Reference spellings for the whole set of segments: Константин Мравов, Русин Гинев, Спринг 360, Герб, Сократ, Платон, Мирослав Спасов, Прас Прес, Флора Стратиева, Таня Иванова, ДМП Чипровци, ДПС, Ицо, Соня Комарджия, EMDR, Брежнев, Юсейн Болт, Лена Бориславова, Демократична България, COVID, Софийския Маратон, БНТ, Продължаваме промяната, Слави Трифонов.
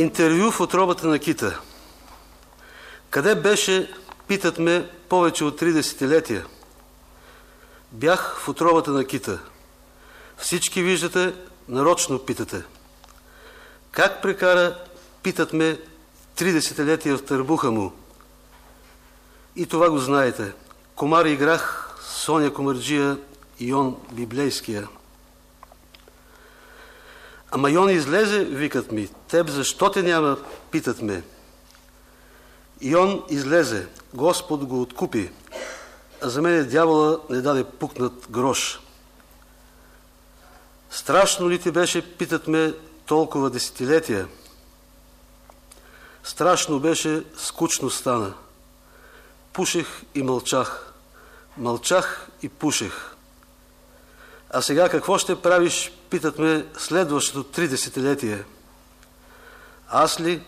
Интервю в отробата на кита. Къде беше, питат ме, повече от 3 десетилетия? Бях в отробата на кита. Всички виждате, нарочно питате. Как прекара, питат ме, 3 десетилетия в търбуха му? И това го знаете. Комар играх, Соня Комарджия, Йон Библейския. Ама Йон излезе, викат ми. Теб защо те няма, питат ме. Йон излезе. Господ го откупи. А за мен дявола не даде пукнат грош. Страшно ли ти беше, питат ме, толкова десетилетия? Страшно беше, скучно стана. Пушех и мълчах. Мълчах и пушех. А сега какво ще правиш, питат ме, следващото 3 десетилетия? Аз ли?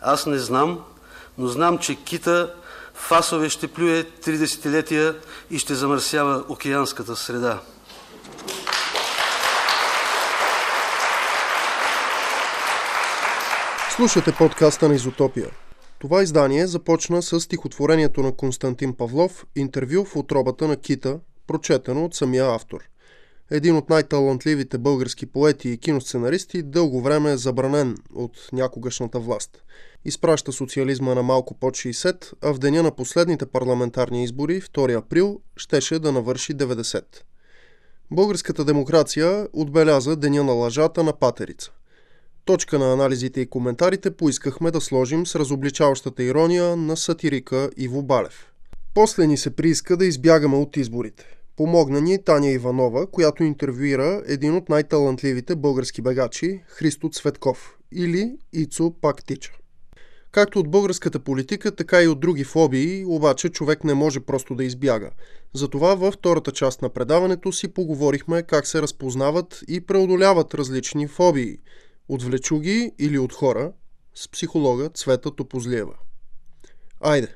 Аз не знам, но знам, че кита фасове ще плюе 3 десетилетия и ще замърсява океанската среда. Слушате подкаста на Изотопия. Това издание започна с стихотворението на Константин Павлов «Интервю в отробата на кита», прочетено от самия автор. Един от най-талантливите български поети и киносценаристи дълго време е забранен от някогашната власт. Изпраща социализма на малко под 60, а в деня на последните парламентарни избори, 2 април, щеше да навърши 90. Българската демокрация отбеляза деня на лъжата на патерица. Точка на анализите и коментарите поискахме да сложим с разобличаващата ирония на сатирика Иво Балев. После ни се прииска да избягаме от изборите. Помогна ни Таня Иванова, която интервюира един от най-талантливите български бегачи Христо Цветков или Ицо пак тича. Както от българската политика, така и от други фобии, обаче човек не може просто да избяга. Затова във втората част на предаването си поговорихме как се разпознават и преодоляват различни фобии – от влечуги или от хора, с психолога Цвета Топузлиева. Айде!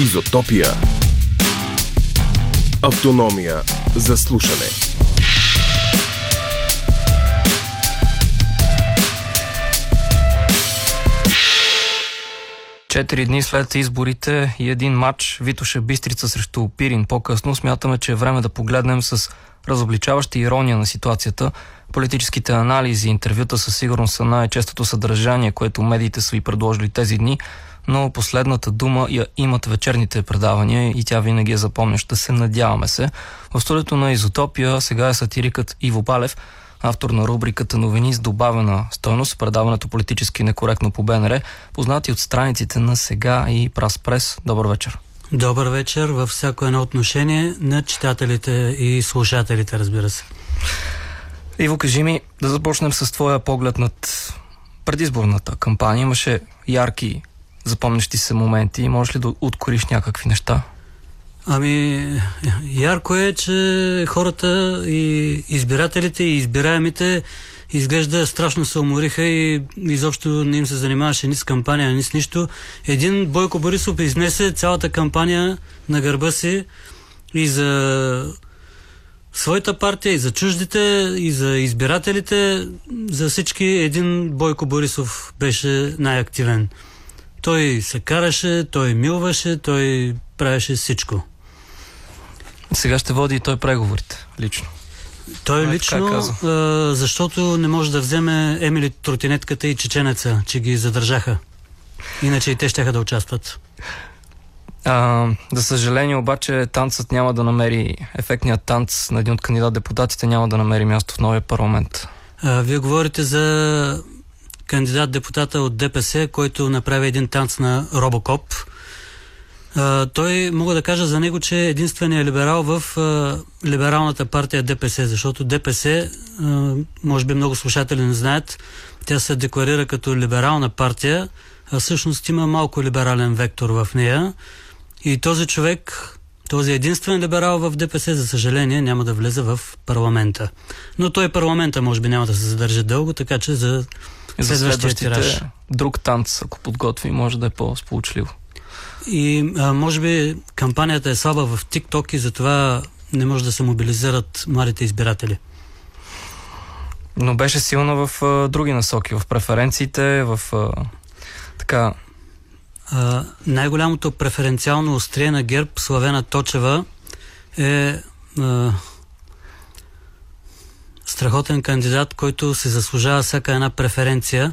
Изотопия. Автономия за слушане. Четири дни след изборите и един матч Витоша Бистрица срещу Пирин по-късно, смятаме, че е време да погледнем с разобличаваща ирония на ситуацията. Политическите анализи и интервюта със сигурност са най-честото съдържание, което медиите са ви предложили тези дни, но последната дума я имат вечерните предавания и тя винаги е запомняща се, надяваме се. В студиото на Изотопия сега е сатирикът Иво Балев, автор на рубриката «Новини с добавена стойност», предаването «Политически некоректно» по БНР, познати от страниците на Сега и Прас Прес. Добър вечер. Добър вечер във всяко едно отношение на читателите и слушателите, разбира се. Иво, кажи ми, да започнем с твоя поглед над предизборната кампания. Имаше ярки, запомнящи се моменти. Можеш ли да откориш някакви неща? Ами, ярко е, че хората и избирателите и избираемите изглежда страшно се умориха и изобщо не им се занимаваше ни с кампания, ни с нищо. Един Бойко Борисов изнесе цялата кампания на гърба си и за своята партия, и за чуждите, и за избирателите. За всички един Бойко Борисов беше най-активен. Той се караше, той милваше, той правеше всичко. Сега ще води и той преговорите, лично. Той лично, защото не може да вземе Емили Тротинетката и Чеченеца, че ги задържаха. Иначе и те щяха да участват. За съжаление обаче танцът няма да намери, ефектният танц на един от кандидат-депутатите няма да намери място в новия парламент. Вие говорите за кандидат-депутата от ДПС, който направи един танц на Робокоп. Той, мога да кажа за него, че е единственият либерал в либералната партия ДПС, защото ДПС, може би много слушатели не знаят, тя се декларира като либерална партия, а всъщност има малко либерален вектор в нея. И този човек, този единствен либерал в ДПС, за съжаление, няма да влезе в парламента. Но той парламента, може би, няма да се задържи дълго, така че за следващите тираж. Друг танц, ако подготви, може да е по-сполучливо. И може би кампанията е слаба в TikTok и затова не може да се мобилизират младите избиратели. Но беше силна в други насоки, в преференциите, в така... най-голямото преференциално острие на ГЕРБ, Славена Точева, е страхотен кандидат, който се заслужава всяка една преференция.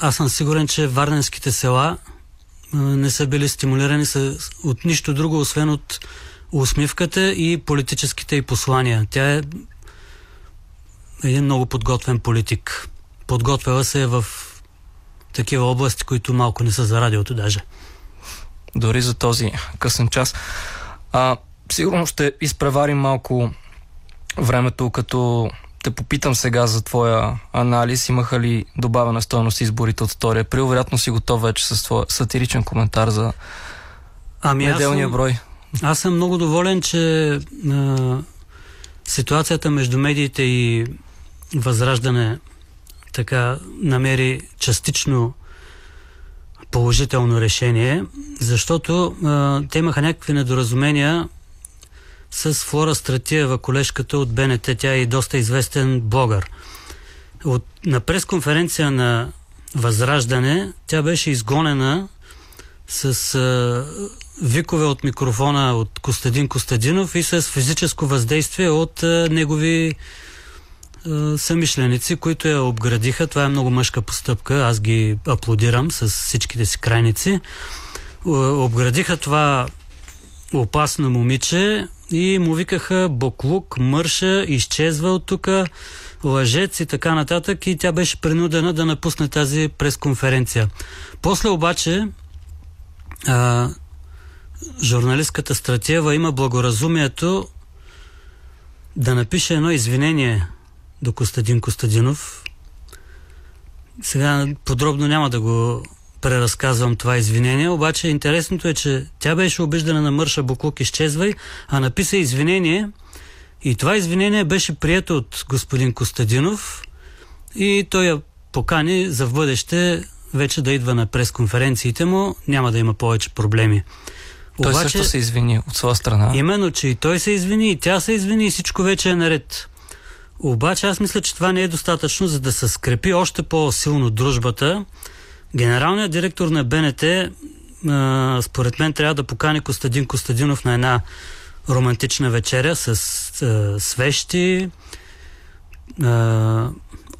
Аз съм сигурен, че варненските села не са били стимулирани от нищо друго, освен от усмивката и политическите й послания. Тя е един много подготвен политик. Подготвила се е в такива области, които малко не са за радиото даже. Дори за този късен час. Сигурно ще изпреварим малко времето, като те попитам сега за твоя анализ. Имаха ли добавена стойност изборите от 2 април? Вероятно си готов вече с твой сатиричен коментар за неделния брой. Аз съм много доволен, че ситуацията между медиите и Възраждане така намери частично положително решение, защото те имаха някакви недоразумения с Флора Стратиева, колежката от БНТ. Тя е доста известен блогър. На пресконференция на Възраждане тя беше изгонена с викове от микрофона от Костадин Костадинов и с физическо въздействие от негови съмишленици, които я обградиха. Това е много мъжка постъпка. Аз ги аплодирам с всичките си крайници. Обградиха това опасно момиче и му викаха боклук, мърша, изчезва от тука, лъжец и така нататък, и тя беше принудена да напусне тази пресконференция. После обаче журналистката Стратиева има благоразумието да напише едно извинение до Костадин Костадинов. Сега подробно няма да го преразказвам това извинение, обаче интересното е, че тя беше обиждана на мърша, буклук, изчезвай, а написа извинение и това извинение беше прието от господин Костадинов и той я покани за в бъдеще вече да идва на пресконференциите му, няма да има повече проблеми. Той обаче, също се извини от своя страна. Именно, че и той се извини, и тя се извини, и всичко вече е наред. Обаче аз мисля, че това не е достатъчно, за да се скрепи още по-силно дружбата. Генералният директор на БНТ, според мен, трябва да покани Костадин Костадинов на една романтична вечеря с свещи,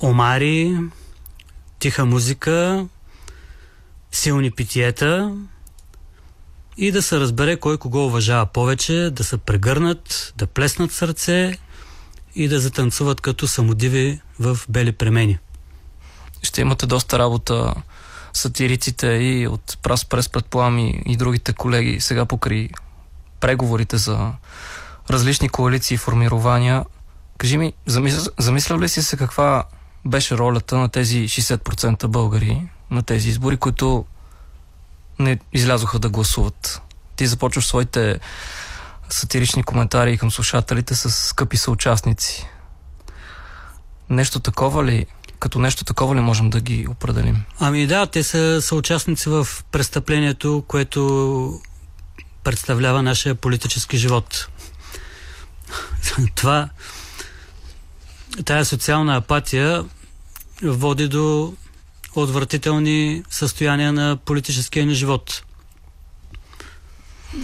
омари, тиха музика, силни питиета и да се разбере кой кого уважава повече, да се прегърнат, да плеснат сърце и да затанцуват като самодиви в бели премени. Ще имате доста работа сатириците и от Прас Прес, предполагам, и другите колеги сега покри преговорите за различни коалиции и формирования. Кажи ми, замислял ли си се каква беше ролята на тези 60% българи на тези избори, които не излязоха да гласуват? Ти започваш своите сатирични коментари към слушателите с скъпи съучастници. Като нещо такова ли можем да ги определим? Ами да, те са съучастници в престъплението, което представлява нашия политически живот. Тая социална апатия води до отвратителни състояния на политическия ни живот.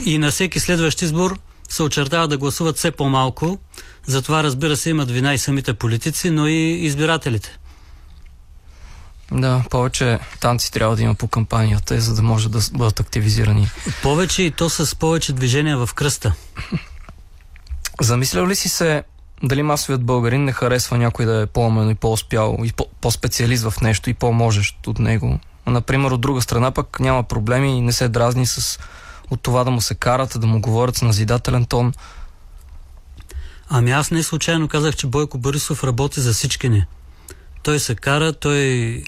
И на всеки следващ избор се очертава да гласуват все по-малко. Затова, разбира се, имат вина и самите политици, но и избирателите. Да, повече танци трябва да има по кампанията, за да може да бъдат активизирани. Повече, и то с повече движения в кръста. Замислял ли си се дали масовият българин не харесва някой да е по-умен и по-успял и по-специалист в нещо и по-можещ от него? Например, от друга страна пък няма проблеми и не се дразни от това да му се карат, да му говорят с назидателен тон. Ами аз не случайно казах, че Бойко Борисов работи за всички ни. Той се кара, той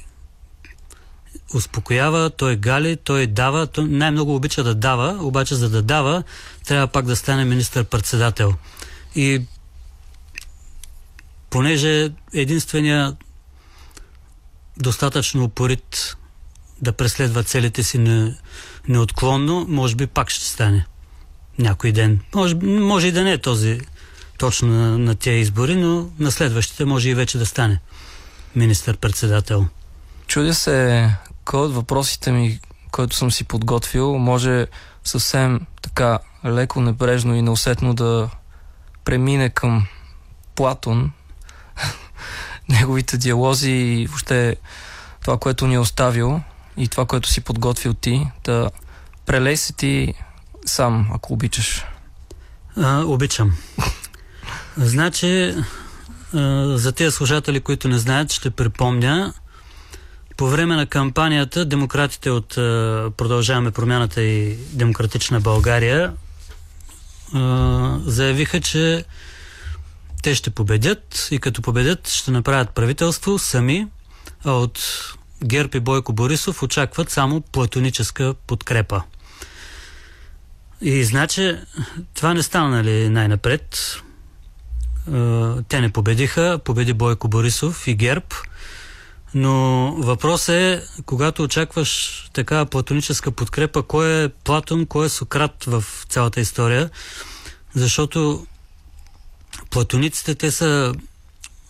успокоява, той гали, той дава. Той най-много обича да дава, обаче за да дава, трябва пак да стане министър-председател. И понеже единственият достатъчно упорит да преследва целите си неотклонно, може би пак ще стане. някой ден. Може и да не е този точно на тези избори, но на следващите може и вече да стане министър-председател. Чудя се, кой от въпросите ми, който съм си подготвил, може съвсем така леко, небрежно и неусетно да премине към Платон, неговите диалози и въобще това, което ни е оставил и това, което си подготвил ти, да прелей се ти сам, ако обичаш. Обичам. Значи, за тези слушатели, които не знаят, ще припомня. По време на кампанията демократите от Продължаваме промяната и Демократична България заявиха, че те ще победят и като победят ще направят правителство сами, а от Герб и Бойко Борисов очакват само платоническа подкрепа. И значи това не стана ли най-напред. Те не победиха, победи Бойко Борисов и Герб, но въпрос е, когато очакваш такава платоническа подкрепа, кой е Платон, кой е Сократ в цялата история, защото платониците, те са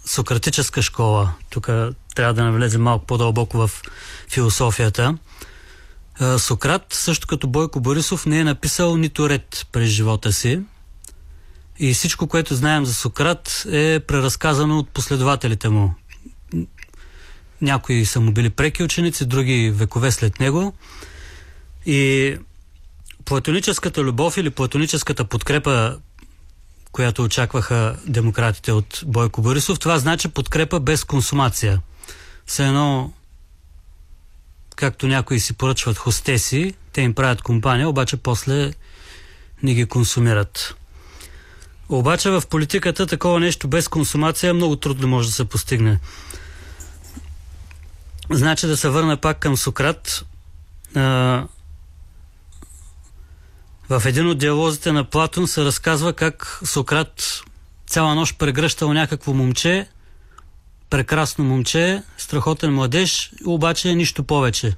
сократическа школа. Тук трябва да навлезем малко по-дълбоко в философията. Сократ, също като Бойко Борисов, не е написал нито ред през живота си. И всичко, което знаем за Сократ, е преразказано от последователите му. Някои са му били преки ученици, други векове след него. И платоническата любов или платоническата подкрепа, която очакваха демократите от Бойко Борисов, това значи подкрепа без консумация. Все едно, както някои си поръчват хостеси, те им правят компания, обаче после не ги консумират. Обаче в политиката такова нещо без консумация много трудно може да се постигне. Значи да се върна пак към Сократ. В един от диалозите на Платон се разказва как Сократ цяла нощ прегръщал някакво момче, прекрасно момче, страхотен младеж, обаче нищо повече.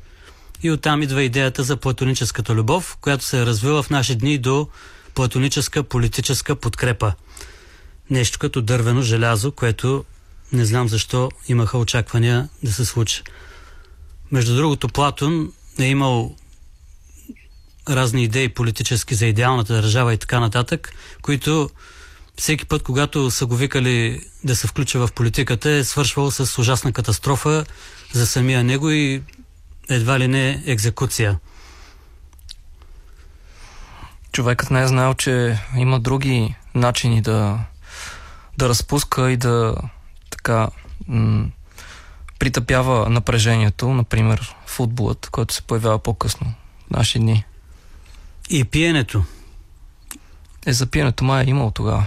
И оттам идва идеята за платоническата любов, която се е развила в наши дни до платоническа политическа подкрепа. Нещо като дървено желязо, което не знам защо имаха очаквания да се случи. Между другото, Платон е имал разни идеи политически за идеалната държава и така нататък, които всеки път, когато са го викали да се включи в политиката, е свършвал с ужасна катастрофа за самия него и едва ли не екзекуция. Човекът не е знал, че има други начини да разпуска и да така притъпява напрежението, например футболът, който се появява по-късно наши дни. И пиенето. За пиенето май е имало тогава.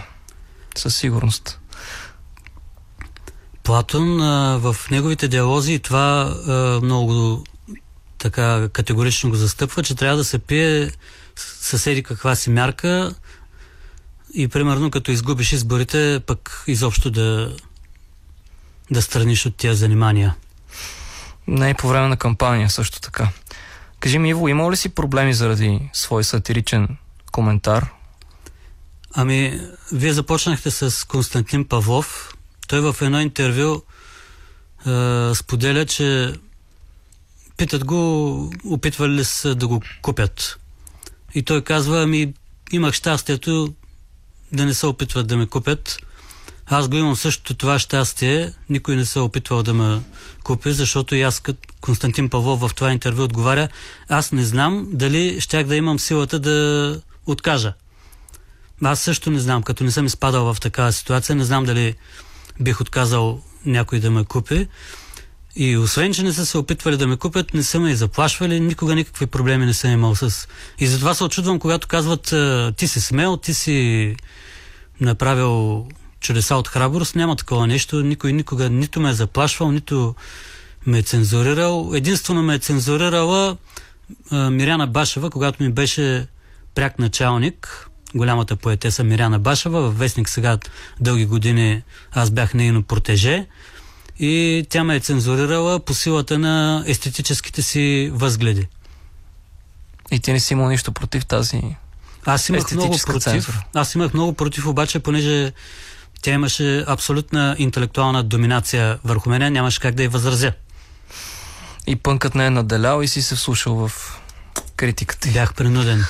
Със сигурност. Платон в неговите диалози това много така категорично го застъпва, че трябва да се пие съседи каква си мярка и примерно като изгубиш изборите, пък изобщо да страниш от тия занимания. Не и по време на кампания също така. Кажи ми, Иво, имал ли си проблеми заради свой сатиричен коментар? Ами, вие започнахте с Константин Павлов. Той в едно интервю споделя, че питат го, опитвали ли се да го купят. И той казва, ами, имах щастието да не се опитват да ме купят. Аз го имам същото това щастие. Никой не се опитвал да ме купи, защото и аз, като Константин Павлов в това интервю отговаря, аз не знам дали щях да имам силата да откажа. Аз също не знам, като не съм изпадал в такава ситуация, не знам дали бих отказал някой да ме купи. И освен, че не са се опитвали да ме купят, не са ме и заплашвали, никога никакви проблеми не съм имал с... И затова се очудвам, когато казват ти си смел, ти си направил чудеса от храброст, няма такова нещо. Никой никога нито ме е заплашвал, нито ме е цензурирал. Единствено ме е цензурирала Миряна Башева, когато ми беше пряк началник, голямата поетеса Миряна Башева. Във вестник Сега дълги години аз бях нейно протеже и тя ме е цензурирала по силата на естетическите си възгледи. И ти не си имал нищо против тази Аз имах много против, обаче, понеже тя имаше абсолютна интелектуална доминация върху мене, нямаше как да я възразя. И пънкът не е наделял и си се вслушал в критиката. Бях принуден.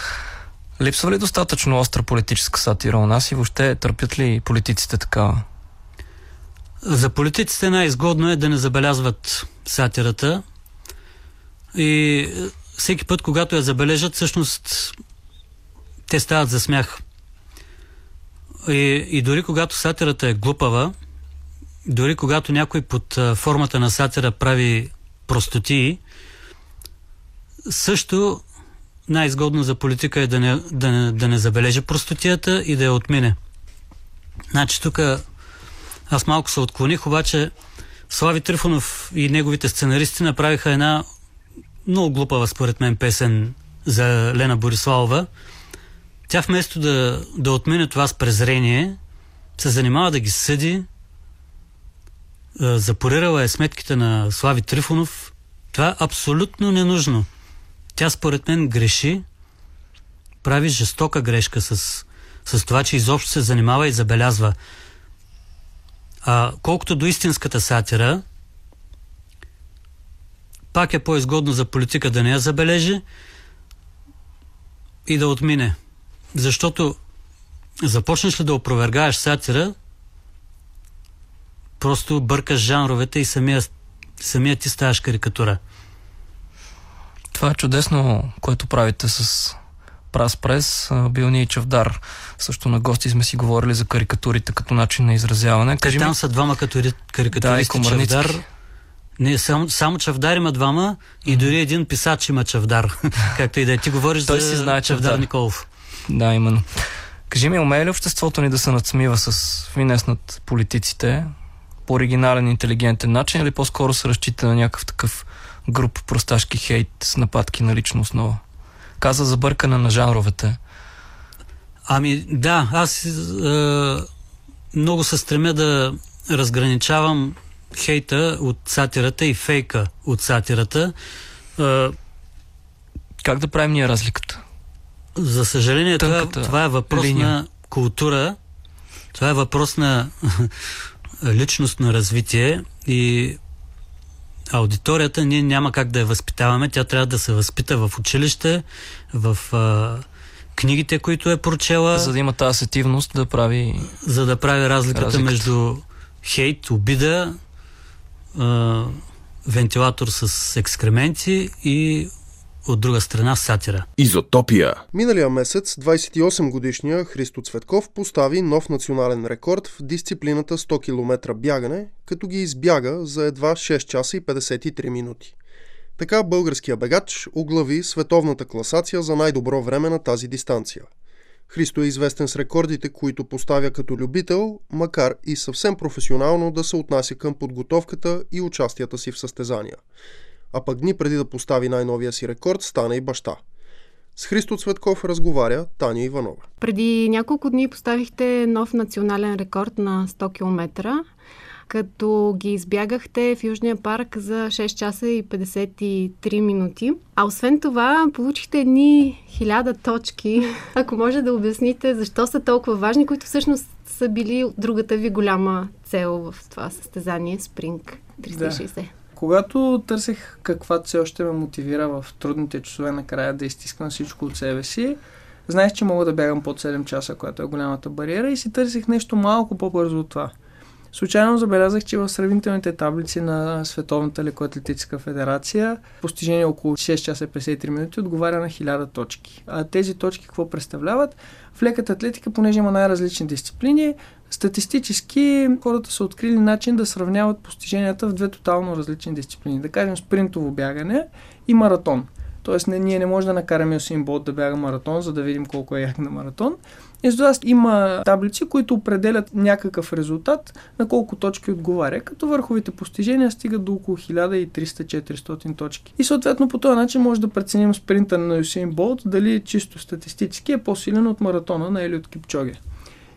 Липсва ли достатъчно остра политическа сатира у нас и въобще търпят ли политиците такава? За политиците най-изгодно е да не забелязват сатирата и всеки път, когато я забележат, всъщност те стават за смях. И дори когато сатирата е глупава, дори когато някой под формата на сатира прави простотии, също най-изгодно за политика е да не забележи простотията и да я отмине. Значи тук аз малко се отклоних, обаче Слави Трифонов и неговите сценаристи направиха една много глупава, според мен, песен за Лена Бориславова. Тя вместо да отмине това с презрение, се занимава да ги съди. Запорирала е сметките на Слави Трифонов. Това е абсолютно ненужно. Тя, според мен, греши. Прави жестока грешка с това, че изобщо се занимава и забелязва. А колкото до истинската сатира, пак е по-изгодно за политика да не я забележи и да отмине. Защото започнеш ли да опровергаеш сатира, просто бъркаш жанровете и самия ти ставаш карикатура. Това е чудесно, което правите с Прас Прес. Бил ни и Чавдар. Също на гости сме си говорили за карикатурите като начин на изразяване. Кажи там ми... са двама карикатуристи, да, Чавдар. Не, само Чавдар има двама и дори един писач има Чавдар. Както и да е. Ти говориш за Чавдар Николов. Да, именно. Кажи ми, умее ли обществото ни да се надсмива с финес над политиците по оригинален, интелигентен начин или по-скоро се разчита на някакъв такъв груп просташки хейт с нападки на лична основа? Каза за бъркане на жанровете. Ами да, аз много се стремя да разграничавам хейта от сатирата и фейка от сатирата. Как да правим ние разликата? За съжаление, това е въпрос на култура, това е въпрос на личностно развитие и аудиторията ние няма как да я възпитаваме. Тя трябва да се възпита в училище, в книгите, които е прочела. За да има тази асетивност да прави... За да прави разликата между хейт, обида, вентилатор с екскременти и от друга страна сатира. Изотопия. Миналия месец 28-годишният Христо Цветков постави нов национален рекорд в дисциплината 100 км бягане, като ги избяга за едва 6 часа и 53 минути. Така българският бегач оглави световната класация за най-добро време на тази дистанция. Христо е известен с рекордите, които поставя като любител, макар и съвсем професионално да се отнася към подготовката и участията си в състезания. А пък дни преди да постави най-новия си рекорд, стана и баща. С Христо Цветков разговаря Таня Иванова. Преди няколко дни поставихте нов национален рекорд на 100 км, като ги избягахте в Южния парк за 6 часа и 53 минути. А освен това, получихте едни 1000 точки. Ако може да обясните защо са толкова важни, които всъщност са били другата ви голяма цел в това състезание Спринг 360. Да. Когато търсех каква цел ще ме мотивира в трудните часове накрая да изтискам всичко от себе си, знаех, че мога да бягам под 7 часа, която е голямата бариера, и си търсих нещо малко по-бързо от това. Случайно забелязах, че в сравнителните таблици на Световната лекоатлетическа федерация постижение около 6 часа и 53 минути отговаря на 1000 точки. А тези точки какво представляват? В леката атлетика, понеже има най-различни дисциплини, статистически хората са открили начин да сравняват постиженията в две тотално различни дисциплини. Да кажем спринтово бягане и маратон. Тоест ние не можем да накараме Юсейн Болт да бяга маратон, за да видим колко е як на маратон. И за това има таблици, които определят някакъв резултат, на колко точки отговаря, като върховите постижения стигат до около 1300-400 точки. И съответно по този начин може да преценим спринта на Юсейн Болт дали чисто статистически е по-силен от маратона на Елиуд Кипчоге.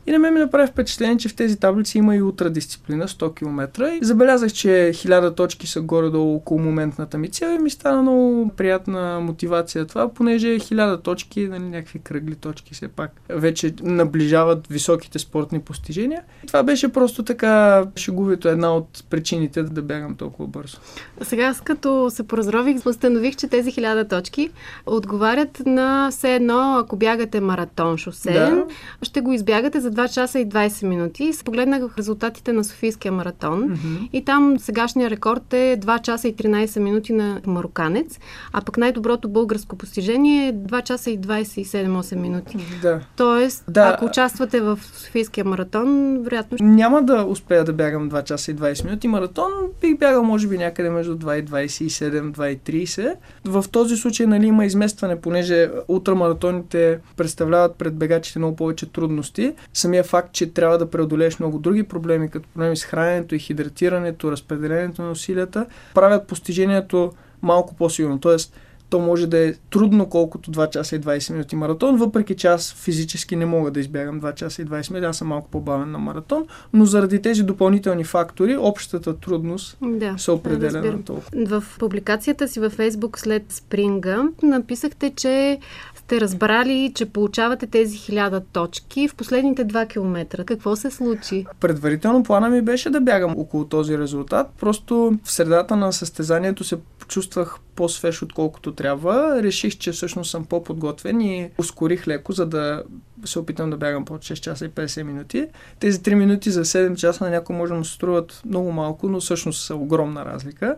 И на мен ми направи впечатление, че в тези таблици има и ултрадисциплина 100 км. И забелязах, че 1000 точки са горе-долу около моментната ми цел и ми стана много приятна мотивация това, понеже 1000 точки, нали, някакви кръгли точки все пак, вече наближават високите спортни постижения. И това беше просто така шегувито една от причините да бягам толкова бързо. Сега аз като се поразрових, установих, че тези 1000 точки отговарят на все едно, ако бягате маратон шосеен, да, ще го избягате за 2 часа и 20 минути. Погледнах резултатите на Софийския маратон, и там сегашния рекорд е 2 часа и 13 минути на мароканец, а пък най-доброто българско постижение е 2 часа и 27-8 минути. Да. Тоест, да, ако участвате в Софийския маратон, вероятно ще... Няма да успея да бягам 2 часа и 20 минути. Маратон бих бягал може би някъде между 2 и 27, 2 и 30. В този случай, нали, има изместване, понеже ултрамаратоните представляват пред бегачите много повече трудности. Самия факт, че трябва да преодолееш много други проблеми, като проблеми с храненето и хидратирането, разпределението на усилията, правят постижението малко по-сигурно. Тоест, то може да е трудно колкото 2 часа и 20 минути маратон, въпреки че аз физически не мога да избягам 2 часа и 20 минути, аз съм малко по-бавен на маратон, но заради тези допълнителни фактори, общата трудност се определя на толкова. В публикацията си във Фейсбук след спринга написахте, че сте разбрали, че получавате тези 1000 точки в последните 2 километра. Какво се случи? Предварително плана ми беше да бягам около този резултат, просто в средата на състезанието се чувствах по-свеж отколкото трябва. Реших, че всъщност съм по-подготвен и ускорих леко, за да се опитам да бягам по 6 часа и 50 минути. Тези 3 минути за 7 часа на някой може да му се струват много малко, но всъщност са огромна разлика.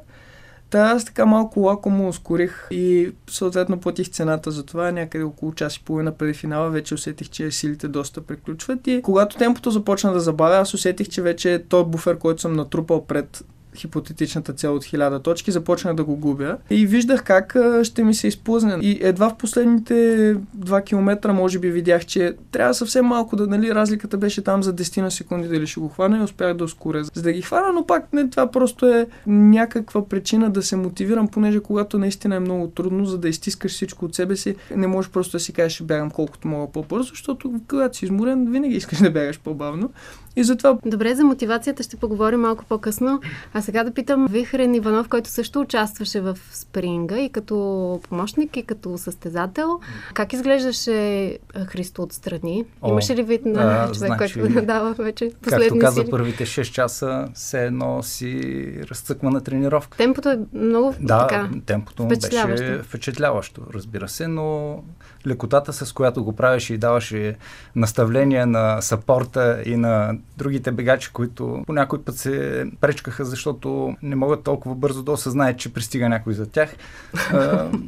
Та аз така малко лако му ускорих и съответно платих цената за това. Някъде около час и половина преди финала вече усетих, че силите доста приключват и когато темпото започна да забавя, аз усетих, че вече този буфер, който съм натрупал пред хипотетичната цел от 1000 точки, започнах да го губя и виждах как ще ми се изплъзне. И едва в последните 2 км може би видях, че трябва съвсем малко да, нали, разликата беше там за 10 на секунди дали ще го хвана и успях да ускоря, за да ги хвана, но пак не, това просто е някаква причина да се мотивирам, понеже когато наистина е много трудно, за да изтискаш всичко от себе си, не можеш просто да си кажеш, ще бягам колкото мога по-бързо, защото когато си изморен, винаги искаш да бягаш по-бавно. И затова... Добре, за мотивацията ще поговорим малко по-късно. А сега да питам Вихрен Иванов, който също участваше в спринга и като помощник, и като състезател. Как изглеждаше Христо отстрани? Имаше ли вид на човек, който надава вече последни сили? Както каза, първите 6 часа все едно си разцъква на тренировка. Темпото е много темпото беше впечатляващо, разбира се, но лекотата, с която го правеше и даваше наставления на съпорта и на другите бегачи, които по някой път се пречкаха, защото не могат толкова бързо да осъзнаят, че пристига някой за тях.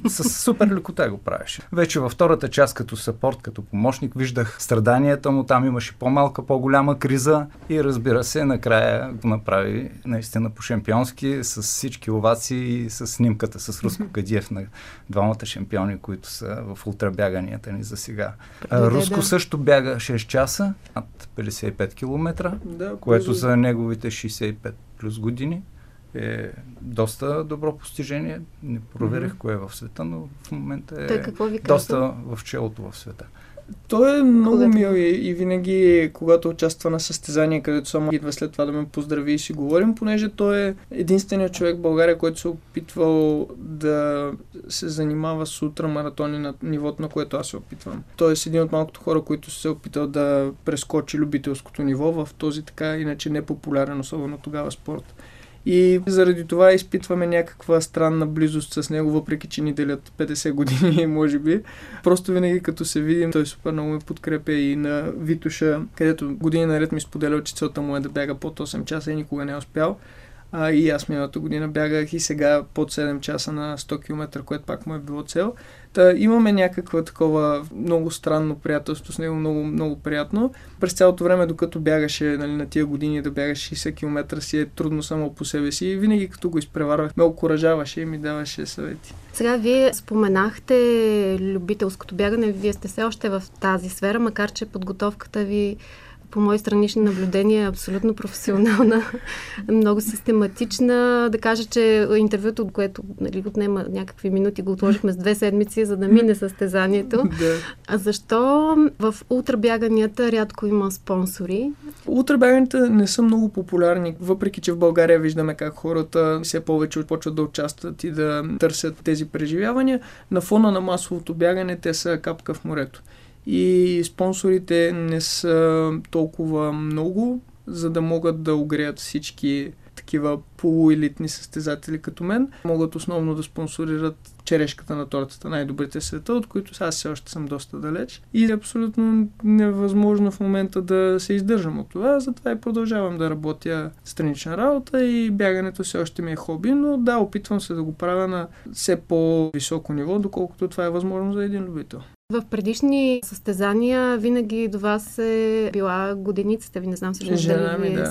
С супер лекота го правеше. Вече във втората част като съпорт, като помощник, виждах страданията му, там имаше по-малка, по-голяма криза и разбира се, накрая го направи наистина по-шампионски, с всички овации и с снимката с Руско Кадиев на двамата шампиони, които са в ултрабяганията ни за сега. Руско също бяга 6 часа, над 55 км, което за неговите 65 плюс години е доста добро постижение. Не проверих кое е в света, но в момента е доста в челото в света. Той е много мил и винаги, когато участва на състезание, където само идва след това да ме поздрави и си говорим, понеже той е единственият човек в България, който се опитвал да се занимава с ултрамаратони на нивото, на което аз се опитвам. Той е един от малкото хора, които се е опитал да прескочи любителското ниво в този така иначе непопулярен, особено тогава спорт. И заради това изпитваме някаква странна близост с него, въпреки че ни делят 50 години, може би. Просто винаги като се видим, той супер много ме подкрепя и на Витоша, където години наред ми споделял, че целта му е да бяга под 8 часа и никога не е успял. И аз миналата година бягах и сега под 7 часа на 100 км, което пак му е било цел. Та имаме някаква такова много странно приятелство с него, много, много приятно. През цялото време, докато бягаше, нали, на тия години да бягаше 60 км, си е трудно само по себе си и винаги като го изпреварвах, ме окуражаваше и ми даваше съвети. Сега вие споменахте любителското бягане, вие сте все още в тази сфера, макар че подготовката ви по мои странични наблюдения, е абсолютно професионална, много систематична. Да кажа, че интервюто, от което отнема някакви минути, го отложихме с 2 седмици, за да мине състезанието. А защо в ултрабяганията рядко има спонсори? Ултрабяганията не са много популярни, въпреки че в България виждаме как хората все повече почват да участват и да търсят тези преживявания. На фона на масовото бягане те са капка в морето. И спонсорите не са толкова много, за да могат да огреят всички такива полуелитни състезатели като мен. Могат основно да спонсорират черешката на тортата, най-добрите в света, от които аз все още съм доста далеч. И е абсолютно невъзможно в момента да се издържам от това, затова и продължавам да работя странична работа и бягането все още ми е хобби, но да, опитвам се да го правя на все по-високо ниво, доколкото това е възможно за един любител. В предишни състезания винаги до вас е била годеницата ви, не знам всъщност дали ви е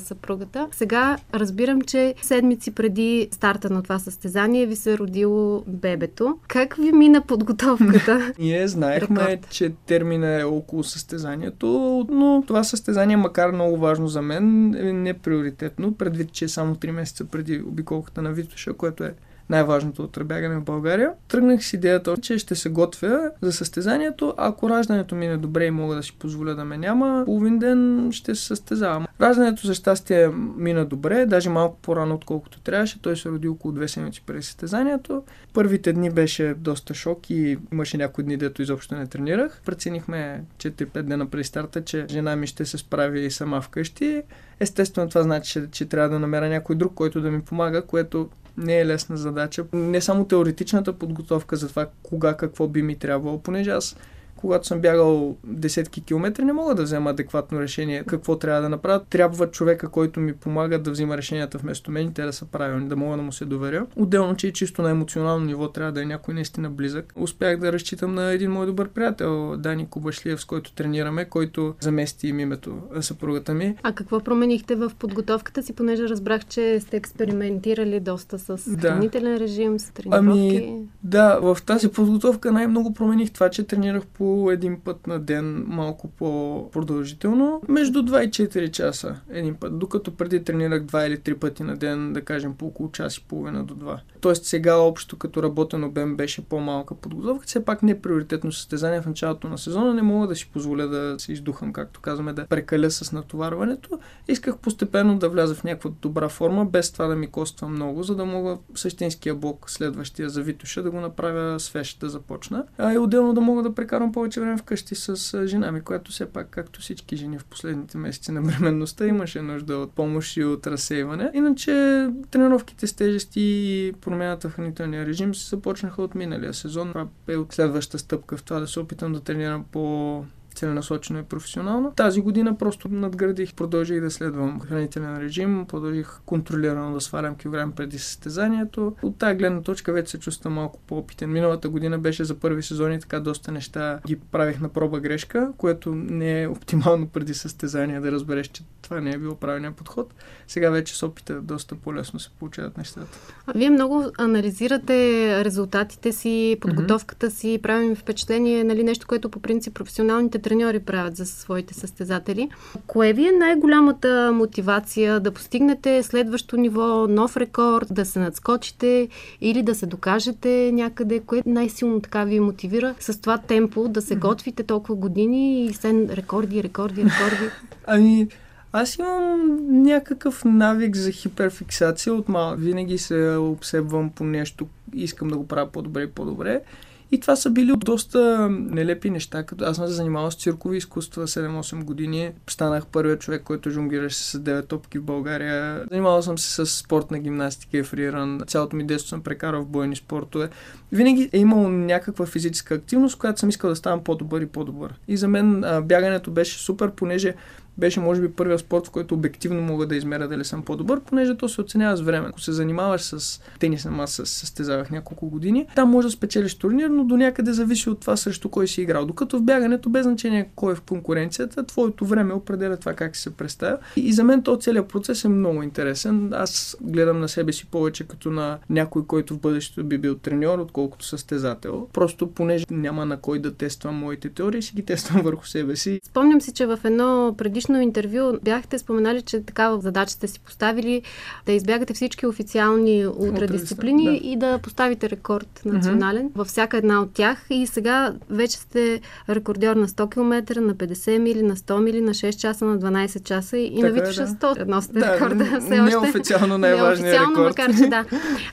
съпругата. Сега разбирам, че седмици преди старта на това състезание ви се е родило бебето. Как ви мина подготовката? Ние знаехме, че термина е около състезанието, но това състезание, макар много важно за мен, е неприоритетно, предвид, че е само 3 месеца преди обиколката на Витоша, което е най-важното ултрабягане в България. Тръгнах с идеята, че ще се готвя за състезанието. Ако раждането ми е добре и мога да си позволя да ме няма, половин ден ще се състезавам. Раждането за щастие мина добре, даже малко по-рано отколкото трябваше. Той се роди около 2 седмици преди състезанието. Първите дни беше доста шок и имаше някои дни, дето изобщо не тренирах. Преценихме 4-5 дена преди старта, че жена ми ще се справи сама вкъщи. Естествено, това значи, че трябва да намеря някой друг, който да ми помага, което не е лесна задача. Не само теоретичната подготовка за това кога, какво би ми трябвало, понеже аз, когато съм бягал десетки километри, не мога да взема адекватно решение какво трябва да направя. Трябва човека, който ми помага да взима решенията вместо мен и те да са правилни, да мога да му се доверя. Отделно, че чисто на емоционално ниво трябва да е някой наистина близък. Успях да разчитам на един мой добър приятел, Дани Кубашлиев, с който тренираме, който замести името съпругата ми. А какво променихте в подготовката си, понеже разбрах, че сте експериментирали доста с хранителен режим, с тренировки? Ами, да, в тази подготовка най-много промених това, че тренирах по един път на ден, малко по-продължително, между 2 и 4 часа един път, докато преди тренирах 2 или 3 пъти на ден, да кажем по около час и половина до 2. Тоест сега общо като работен обем беше по-малка подготовка, все пак не е приоритетно състезание в началото на сезона, не мога да си позволя да се издухам, както казваме, да прекаля с натоварването. Исках постепенно да вляза в някаква добра форма, без това да ми коства много, за да мога същинския блок, следващия за Витоша, да го направя свеж, да започна. А и отделно да мога да прекарам повече време вкъщи с жена ми, която все пак, както всички жени в последните месеци на бременността, имаше нужда от помощ и от разсейване. Иначе тренировките с тежести и промяната в хранителния режим се започнаха от миналия сезон. Това е от следващата стъпка в това да се опитам да тренирам по целенасочено и професионално. Тази година просто надградих, продължих да следвам хранителен режим, продължих контролирано да сварям килограм преди състезанието. От тази гледна точка вече се чувствам малко по-опитен. Миналата година беше за първи сезон и така доста неща ги правих на проба грешка, което не е оптимално преди състезание да разбереш, че това не е било правилният подход. Сега вече с опита доста по-лесно се получават нещата. Вие много анализирате резултатите си, подготовката си, прави ми впечатление, нали, нещо, което по принцип професионалните треньори правят за своите състезатели. Кое ви е най-голямата мотивация да постигнете следващо ниво, нов рекорд, да се надскочите или да се докажете някъде? Кое най-силно така ви мотивира с това темпо да се готвите толкова години и сен рекорди? Ами, аз имам някакъв навик за хиперфиксация от малък. Винаги се обсебвам по нещо, искам да го правя по-добре и по-добре. И това са били доста нелепи неща, като аз съм се занимавал с циркови изкуства 7-8 години. Станах първият човек, който жонглираше с 9 топки в България. Занимавал съм се с спортна гимнастика и фриран. Цялото ми детство съм прекарал в бойни спортове. Винаги е имало някаква физическа активност, която съм искал да ставам по-добър и по-добър. И за мен бягането беше супер, понеже беше може би първият спорт, в който обективно мога да измеря дали съм по-добър, понеже то се оценява с време. Ако се занимаваш с тенис, аз се състезавах няколко години, там може да спечелиш турнир, но до някъде зависи от това срещу кой си играл. Докато в бягането, без значение кой е в конкуренцията, твоето време определя това как си се представя. И за мен този целият процес е много интересен. Аз гледам на себе си повече като на някой, който в бъдещето би бил треньор, отколкото състезател. Просто понеже няма на кой да тествам моите теории, си ги тествам върху себе си. Спомням си, че в едно предишно интервю бяхте споменали, че такава задача сте си поставили да избягате всички официални ултрадисциплини и да поставите рекорд национален във всяка една от тях. И сега вече сте рекордьор на 100 км, на 50 мили, на 100 мили, на 6 часа, на 12 часа и на Витоша 100. Едно сте рекорда все още. Неофициално най-важният рекорд. Макар, че да.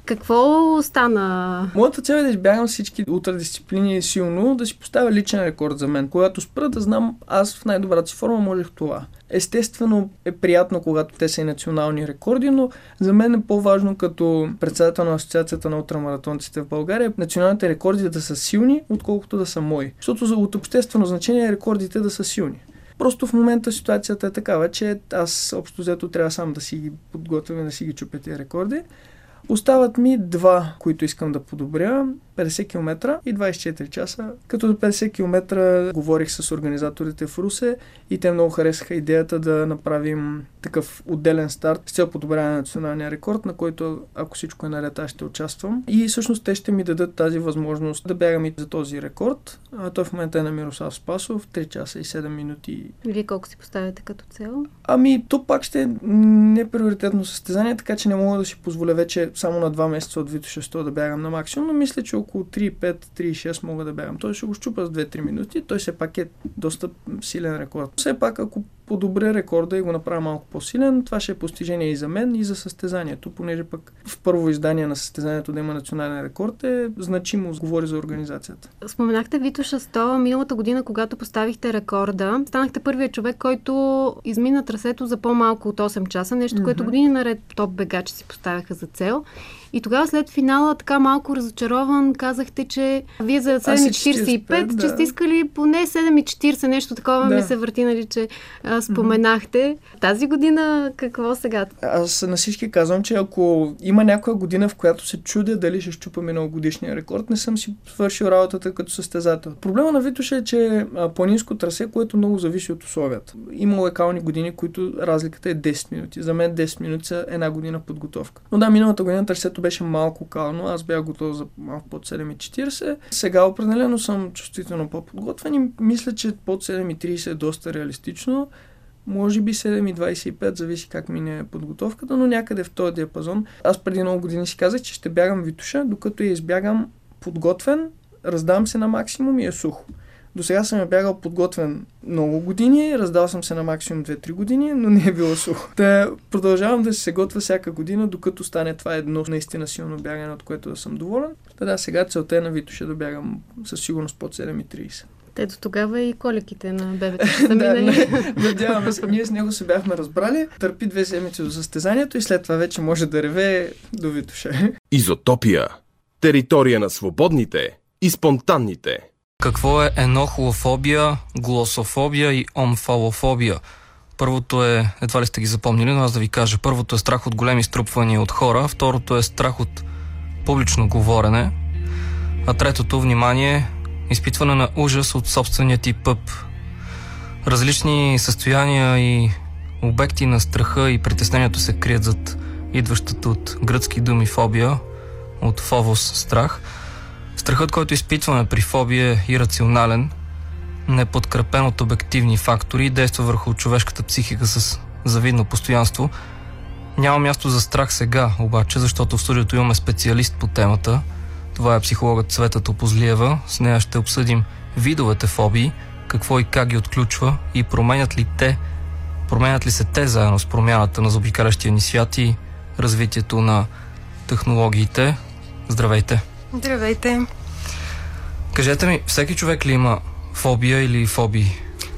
Какво стана? Моята цел е да избягам всички ултрадисциплини силно, да си поставя личен рекорд за мен. Когато спра, да знам аз в най-добрата си форма можех това. Естествено е приятно, когато те са и национални рекорди, но за мен е по-важно като председател на Асоциацията на ултрамаратонците в България националните рекорди да са силни, отколкото да са мои. Защото за от обществено значение рекордите да са силни. Просто в момента ситуацията е такава, че аз общо взето трябва сам да си ги подготвям и да си ги чупя тези рекорди. Остават ми два, които искам да подобря. 50 км и 24 часа. Като до 50 км говорих с организаторите в Русе и те много харесаха идеята да направим такъв отделен старт с цел подобряване на националния рекорд, на който, ако всичко е наред, аз ще участвам. И всъщност те ще ми дадат тази възможност да бягам и за този рекорд. Той в момента е на Мирослав Спасов, 3 часа и 7 минути. Вие колко си поставяте като цел? Ами, то пак ще е неприоритетно състезание, така че не мога да си позволя вече само на 2 месеца от Витоша 100 да бягам на максимум, но мисля, че около 3,5-3,6 мога да бягам. Той ще го щупа с 2-3 минути. Той все пак е доста силен рекорд. Все пак, ако подобря рекорда и го направя малко по-силен, това ще е постижение и за мен, и за състезанието, понеже пък в първо издание на състезанието да има национален рекорд е значимо, говори за организацията. Споменахте Витоша 100 миналата година, когато поставихте рекорда. Станахте първият човек, който измина трасето за по-малко от 8 часа, нещо, което години наред топ бегачи си поставяха за цел. И тогава след финала, така малко разочарован, казахте, че вие за 7,45, че сте искали поне 7,40, нещо такова ми се върти, нали, че споменахте. Тази година какво сега? Аз на всички казвам, че ако има някоя година, в която се чудя дали ще щупа миналогодишния рекорд, не съм си свършил работата като състезател. Проблема на Витоша е, че планинско трасе, което много зависи от условията. Има локални години, които разликата е 10 минути. За мен 10 минути са една година подготовка. Но да, миналата година трасето беше малко кално. Аз бях готов за малко под 7,40. Сега определено съм чувствително по-подготвен и мисля, че под 7,30 е доста реалистично. Може би 7,25, зависи как мине подготовката, но някъде в този диапазон. Аз преди много години си казах, че ще бягам Витоша, докато я избягам подготвен, раздам се на максимум и е сухо. До сега съм я бягал подготвен много години, раздал съм се на максимум 2-3 години, но не е било сухо. Та продължавам да се готвя всяка година, докато стане това едно наистина силно бягане, от което да съм доволен. Та да, сега целта е на Витоша да бягам със сигурност под 7,30. Ето тогава и коликите на бебето са минали. Надяваме се. Ние с него се бяхме разбрали. Търпи 2 седмици до състезанието и след това вече може да реве до Витоша. Изотопия. Територия на свободните и спонтанните. Какво е енохолофобия, глософобия и омфалофобия? Първото е, едва ли сте ги запомнили, но аз да ви кажа. Първото е страх от големи струпвания от хора. Второто е страх от публично говорене. А третото, внимание, изпитване на ужас от собствения ти пъп. Различни състояния и обекти на страха и притеснението се крият зад идващата от гръцки думи фобия, от фобос – страх. Страхът, който изпитваме при фобия е ирационален, неподкрепен от обективни фактори и действа върху човешката психика с завидно постоянство. Няма място за страх сега, обаче, защото в студиото имаме специалист по темата. Това е психологът Цвета Топузлиева. С нея ще обсъдим видовете фобии, какво и как ги отключва и променят ли се те заедно с промяната на заобикалящия ни свят и развитието на технологиите. Здравейте! Здравейте! Кажете ми, всеки човек ли има фобия или фобии?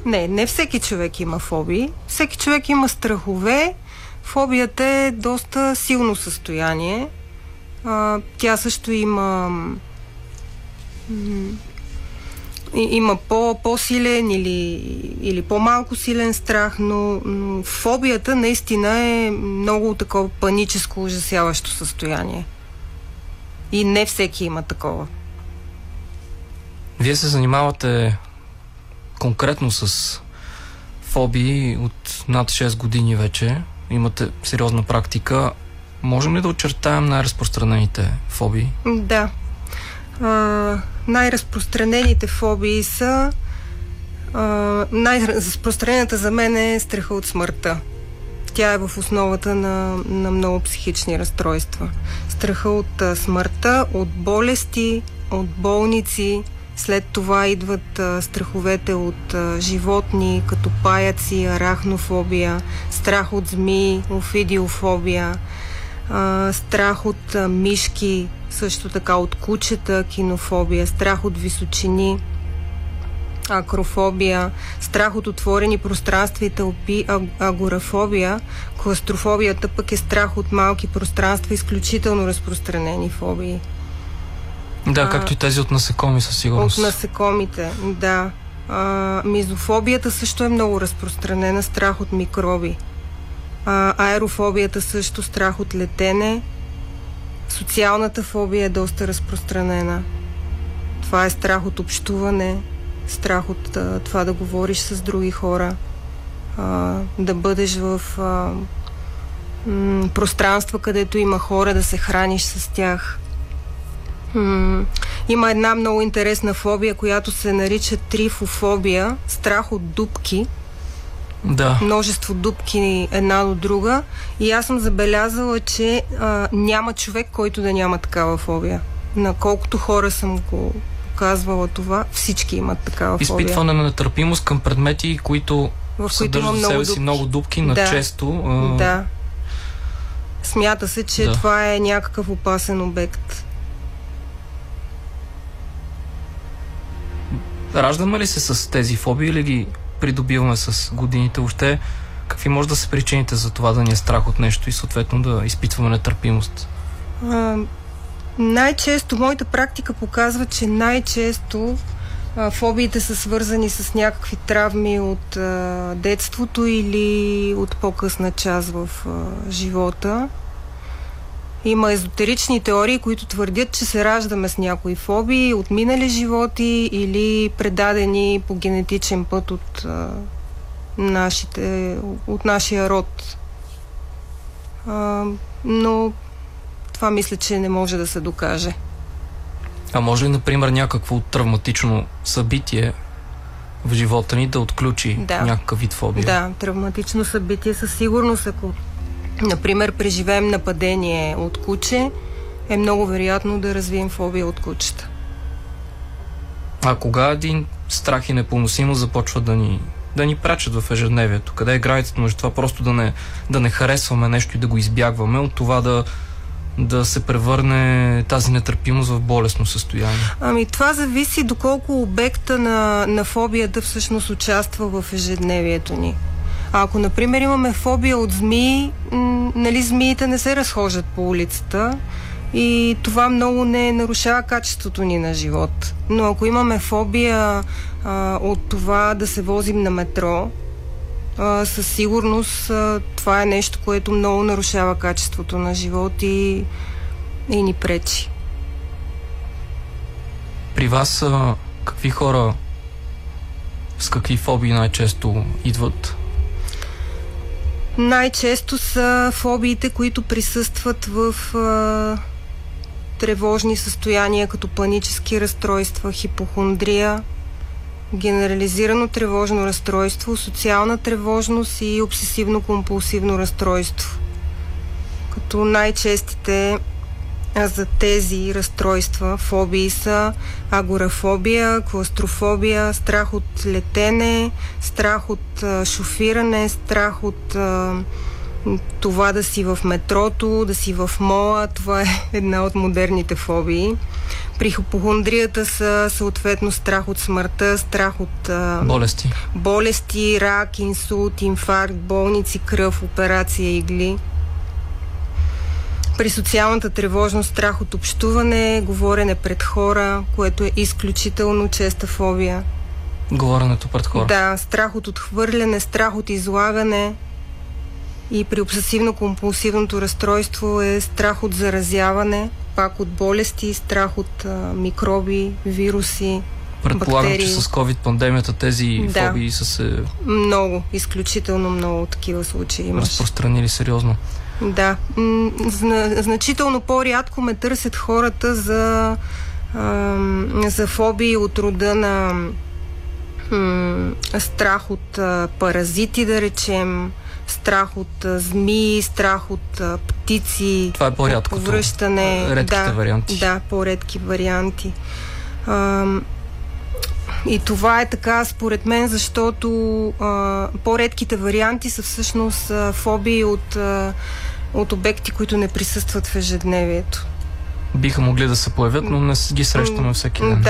Не всеки човек има фобии. Всеки човек има страхове. Фобията е доста силно състояние. Тя също има има по-силен или по-малко силен страх, но фобията наистина е много такова паническо, ужасяващо състояние. И не всеки има такова. Вие се занимавате конкретно с фобии от над 6 години вече. Имате сериозна практика. Можем ли да очертаем най-разпространените фобии? Да. Най-разпространените фобии са... най-разпространената за мен е страха от смъртта. Тя е в основата на много психични разстройства. Страха от смъртта, от болести, от болници. След това идват страховете от животни, като паяци, арахнофобия, страх от змии, офидиофобия, страх от мишки, също така от кучета, кинофобия, страх от височини, акрофобия, страх от отворени пространства и тълпи, агорафобия. Кластрофобията пък е страх от малки пространства, изключително разпространени фобии. Да, както и тези от насекоми със сигурност. От насекомите, да. Мизофобията също е много разпространена, страх от микроби. Аерофобията също, страх от летене. Социалната фобия е доста разпространена. Това е страх от общуване, страх от това да говориш с други хора, да бъдеш в пространства, където има хора, да се храниш с тях. Има една много интересна фобия, която се нарича трифофобия, страх от дупки. Да. Множество дупки една до друга. И аз съм забелязала, че няма човек, който да няма такава фобия. На колкото хора съм го казвала това, всички имат такава фобия. Изпитване на нетърпимост към предмети, които съдържат в себе си много дупки, на често. Да. Смята се, че това е някакъв опасен обект. Раждаме ли се с тези фобии или ги придобиваме с годините? Въобще, какви може да са причините за това да ни е страх от нещо и съответно да изпитваме нетърпимост? Най-често, моята практика показва, че най-често фобиите са свързани с някакви травми от детството или от по-късна част в живота. Има езотерични теории, които твърдят, че се раждаме с някои фобии от минали животи или предадени по генетичен път от, нашия род. Но това мисля, че не може да се докаже. А може ли, например, някакво травматично събитие в живота ни да отключи някакъв вид фобия? Да, травматично събитие със сигурност, ако например, преживеем нападение от куче, е много вероятно да развием фобия от кучета. А кога един страх и непоносимост започва да ни пречат в ежедневието? Къде е границата между това просто да не харесваме нещо и да го избягваме, от това да се превърне тази нетърпимост в болесно състояние? Това зависи доколко обекта на фобията всъщност участва в ежедневието ни. А ако, например, имаме фобия от змии, змиите не се разхождат по улицата и това много не нарушава качеството ни на живот. Но ако имаме фобия от това да се возим на метро, със сигурност това е нещо, което много нарушава качеството на живот и ни пречи. При вас какви хора с какви фобии най-често идват? Най-често са фобиите, които присъстват в тревожни състояния, като панически разстройства, хипохондрия, генерализирано тревожно разстройство, социална тревожност и обсесивно-компулсивно разстройство. Като най-честите за тези разстройства фобии са агорафобия, кластрофобия, страх от летене, страх от шофиране, страх от това да си в метрото, да си в мола. Това е една от модерните фобии. При хипохондрията са съответно страх от смъртта, страх от болести, рак, инсулт, инфаркт, болници, кръв, операция, игли. при социалната тревожност, страх от общуване, говорене пред хора, което е изключително честа фобия. Говоренето пред хора? Да, страх от отхвърляне, страх от излагане. И при обсесивно-компулсивното разстройство е страх от заразяване, пак от болести, страх от микроби, вируси, предполагам, бактерии. Че с COVID-пандемията тези фобии са се... Много, изключително много такива случаи имаш. Разпространили сериозно. Да. Значително по-рядко ме търсят хората за фобии от рода на страх от паразити, да речем, страх от змии, страх от птици. Това е по-рядкото. Повръщане. Редките варианти. Да, по-редки варианти. И това е така, според мен, защото по-редките варианти са всъщност фобии от обекти, които не присъстват в ежедневието. Биха могли да се появят, но не ги срещаме всеки ден.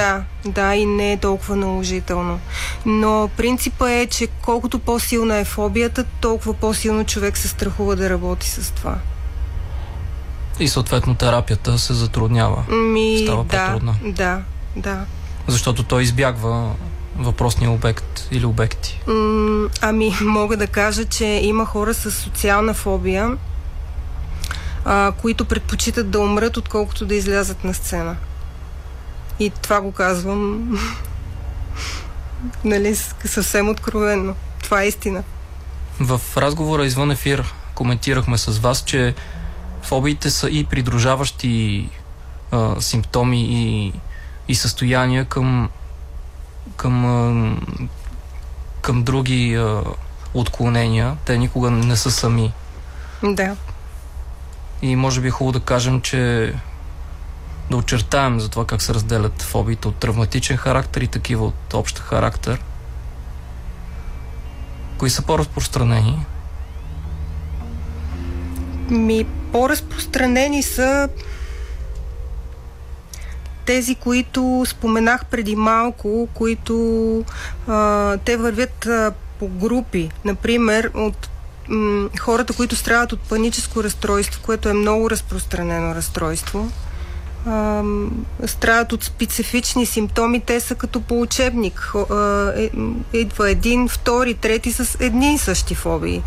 Да, и не е толкова наложително. Но принципът е, че колкото по-силна е фобията, толкова по-силно човек се страхува да работи с това. И съответно терапията се затруднява. Става по-трудна. Да. Защото той избягва въпросния обект или обекти. Мога да кажа, че има хора с социална фобия, които предпочитат да умрат, отколкото да излязат на сцена. И това го казвам съвсем откровенно. Това е истина. В разговора извън ефир коментирахме с вас, че фобиите са и придружаващи симптоми и състояния към други отклонения. Те никога не са сами. Да. И може би е хубаво да кажем, че да очертаем за това как се разделят фобиите от травматичен характер и такива от общ характер. Кои са по-разпространени? По-разпространени са тези, които споменах преди малко, които те вървят по групи. Например, от хората, които страдат от паническо разстройство, което е много разпространено разстройство, страдат от специфични симптоми, те са като по учебник. Идва един, втори, трети с едни и същи фобии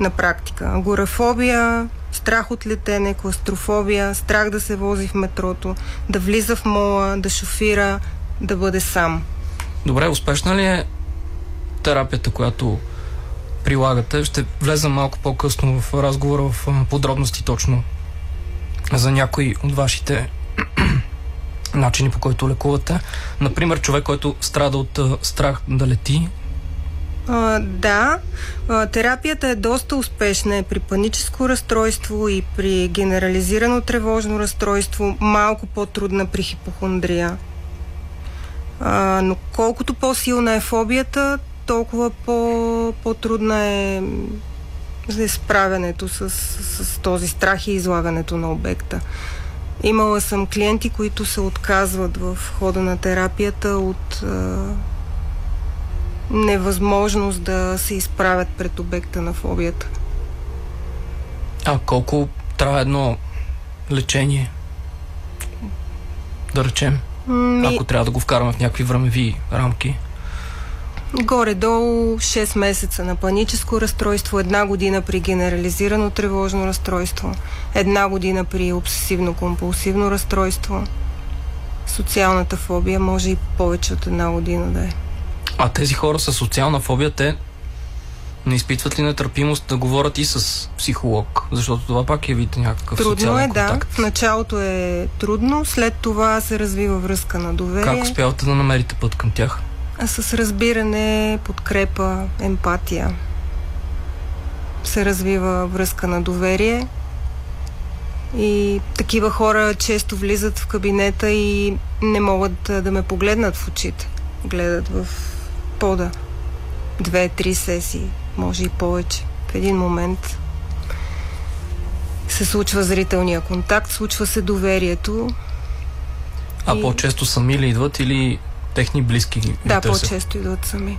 на практика. Агорафобия, страх от летене, клаустрофобия, страх да се вози в метрото, да влиза в мола, да шофира, да бъде сам. Добре, успешна ли е терапията, която прилагате? Ще влезам малко по-късно в разговора в подробности точно за някои от вашите начини, по които лекувате. Например, човек, който страда от страх да лети. Терапията е доста успешна. При паническо разстройство и при генерализирано тревожно разстройство, малко по-трудна при хипохондрия. Но колкото по-силна е фобията, толкова по-трудна е справянето с този страх и излагането на обекта. Имала съм клиенти, които се отказват в хода на терапията от невъзможност да се изправят пред обекта на фобията. А колко трябва едно лечение? Да речем, ако трябва да го вкараме в някакви времеви рамки. Горе-долу 6 месеца на паническо разстройство, 1 година при генерализирано тревожно разстройство, 1 година при обсесивно-компулсивно разстройство. Социалната фобия може и повече от 1 година да е. А тези хора с социална фобия, те не изпитват ли нетърпимост да говорят и с психолог? Защото това пак е вид някакъв социален контакт. Трудно е, да. В началото е трудно, след това се развива връзка на доверие. Как успявате да намерите път към тях? С разбиране, подкрепа, емпатия се развива връзка на доверие и такива хора често влизат в кабинета и не могат да ме погледнат в очите. Гледат в пода 2-3 сесии, може и повече. В един момент се случва зрителния контакт, случва се доверието. По-често сами ли идват или техни близки ги търсят? Да, по-често идват сами.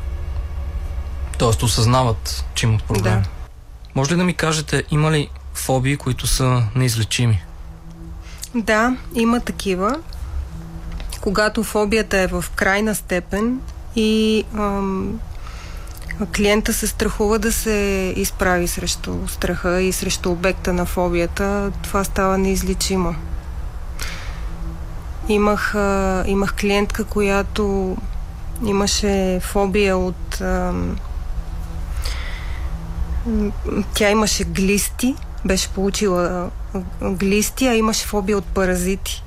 Тоест осъзнават, че имат проблем. Да. Може ли да ми кажете, има ли фобии, които са неизлечими? Да, има такива. Когато фобията е в крайна степен и клиента се страхува да се изправи срещу страха и срещу обекта на фобията, това става неизлечимо. Имах клиентка, която имаше фобия от... Тя имаше глисти, беше получила глисти, а имаше фобия от паразити.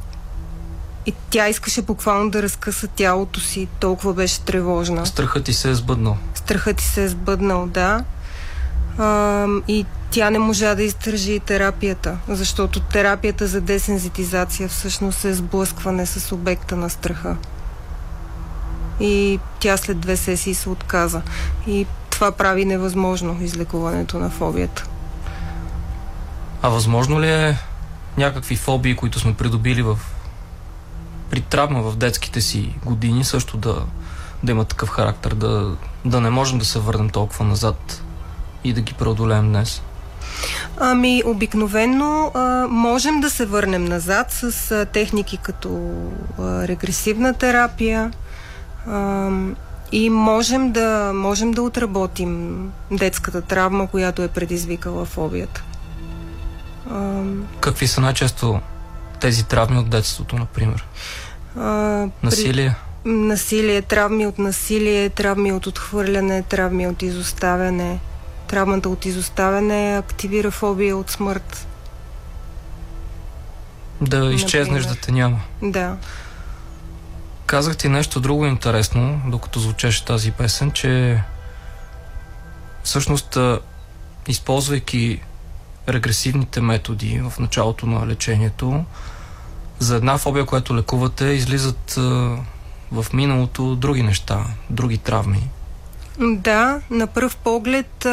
И тя искаше буквално да разкъса тялото си, толкова беше тревожна. Страхът ти се е сбъднал. Страхът ти се е сбъднал, да. И тя не можа да изтържи терапията, защото терапията за десензитизация всъщност е сблъскване с обекта на страха. И тя след 2 сесии се отказа. И това прави невъзможно излекуването на фобията. А възможно ли е някакви фобии, които сме придобили при травма в детските си години, също да има такъв характер, да не можем да се върнем толкова назад и да ги преодолеем днес? Ами, обикновено можем да се върнем назад с техники като регресивна терапия и можем да отработим детската травма, която е предизвикала фобията. Какви са най-често тези травми от детството, например? Насилие? Насилие, травми от насилие, травми от отхвърляне, травми от изоставяне. Травмата от изоставяне активира фобия от смърт. Да изчезнеш, да те няма. Да. Казах ти нещо друго интересно, докато звучеше тази песен, че всъщност, използвайки регресивните методи в началото на лечението, за една фобия, която лекувате, излизат в миналото други неща, други травми. Да, на пръв поглед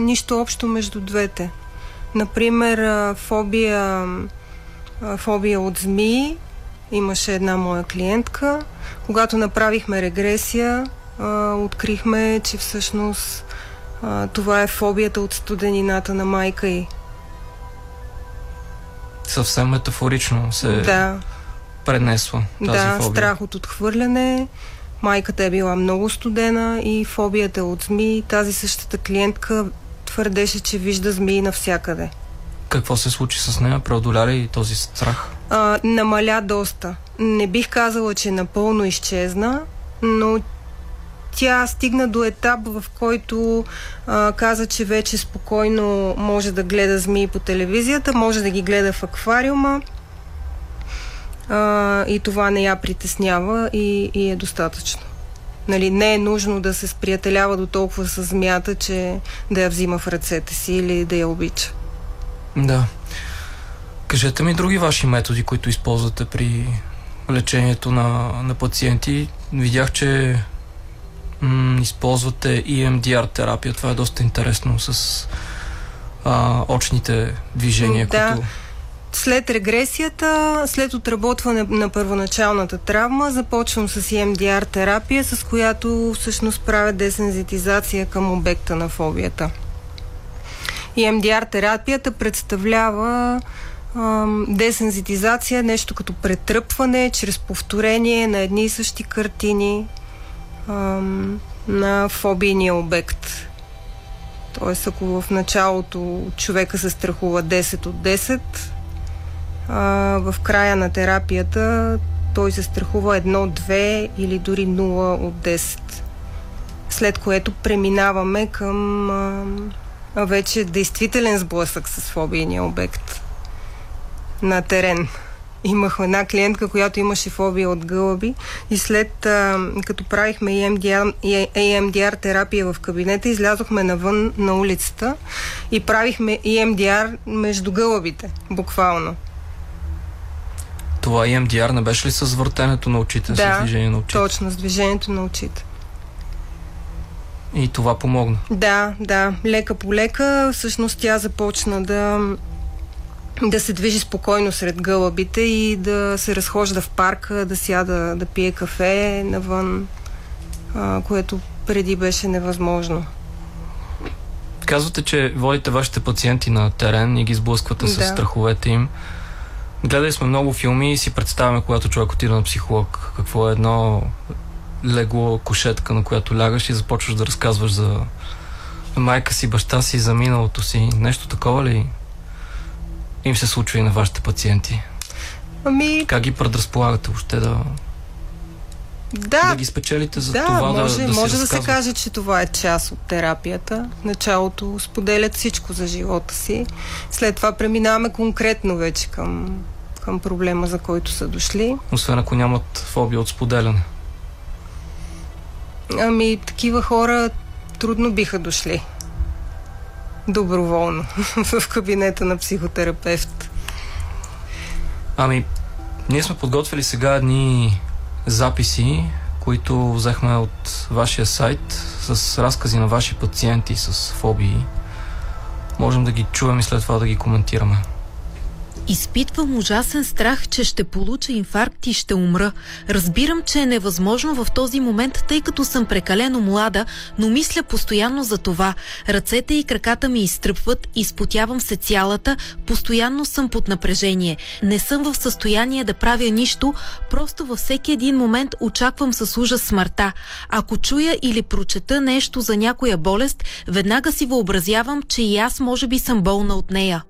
нищо общо между двете. Например, фобия от змии. Имаше една моя клиентка. Когато направихме регресия, открихме, че всъщност това е фобията от студенината на майка ѝ. Съвсем метафорично се пренесла тази фобия. Да, страх от отхвърляне. Майката е била много студена и фобията от змии. Тази същата клиентка твърдеше, че вижда змии навсякъде. Какво се случи с нея? Преодоля ли този страх? Намаля доста. Не бих казала, че напълно изчезна, но тя стигна до етап, в който каза, че вече спокойно може да гледа змии по телевизията, може да ги гледа в аквариума и това не я притеснява и е достатъчно. Нали, не е нужно да се сприятелява до толкова с змията, че да я взима в ръцете си или да я обича. Да. Кажете ми други ваши методи, които използвате при лечението на пациенти. Видях, че използвате EMDR терапия. Това е доста интересно с очните движения. Да. Които... След регресията, след отработване на първоначалната травма, започвам с EMDR терапия, с която всъщност правя десензитизация към обекта на фобията. EMDR терапията представлява десензитизация, нещо като претръпване чрез повторение на едни и същи картини на фобийния обект. Тоест, ако в началото човека се страхува 10 от 10, в края на терапията той се страхува 1, 2 или дори 0 от 10. След което преминаваме към вече действителен сблъсък с фобийния обект на терен. Имах една клиентка, която имаше фобия от гълъби и след като правихме EMDR терапия в кабинета, излязохме навън на улицата и правихме EMDR между гълъбите, буквално. Това EMDR не беше ли с въртенето на очите, с движение на очите? Да, точно, с движението на очите. И това помогна? Да. Лека по лека, всъщност тя започна да се движи спокойно сред гълъбите и да се разхожда в парка, да сяда, да пие кафе навън, което преди беше невъзможно. Казвате, че водите вашите пациенти на терен и ги сблъсквате с страховете им. Гледали сме много филми и си представяме, когато човек отида на психолог, какво е едно легло, кушетка, на която лягаш и започваш да разказваш за майка си, баща си, за миналото си. Нещо такова ли им се случва и на вашите пациенти? Ами... как ги предразполагате въобще да ги спечелите за това да се разказват? Да, може да се каже, че това е част от терапията. В началото споделят всичко за живота си. След това преминаваме конкретно вече към проблема, за който са дошли. Освен ако нямат фобия от споделяне. Ами, такива хора трудно биха дошли доброволно в кабинета на психотерапевт. Ами, ние сме подготвили сега едни записи, които взехме от вашия сайт с разкази на ваши пациенти с фобии. Можем да ги чуем и след това да ги коментираме. Изпитвам ужасен страх, че ще получа инфаркт и ще умра. Разбирам, че е невъзможно в този момент, тъй като съм прекалено млада, но мисля постоянно за това. Ръцете и краката ми изтръпват, изпотявам се цялата, постоянно съм под напрежение. Не съм в състояние да правя нищо, просто във всеки един момент очаквам с ужас смъртта. Ако чуя или прочета нещо за някоя болест, веднага си въобразявам, че и аз може би съм болна от нея.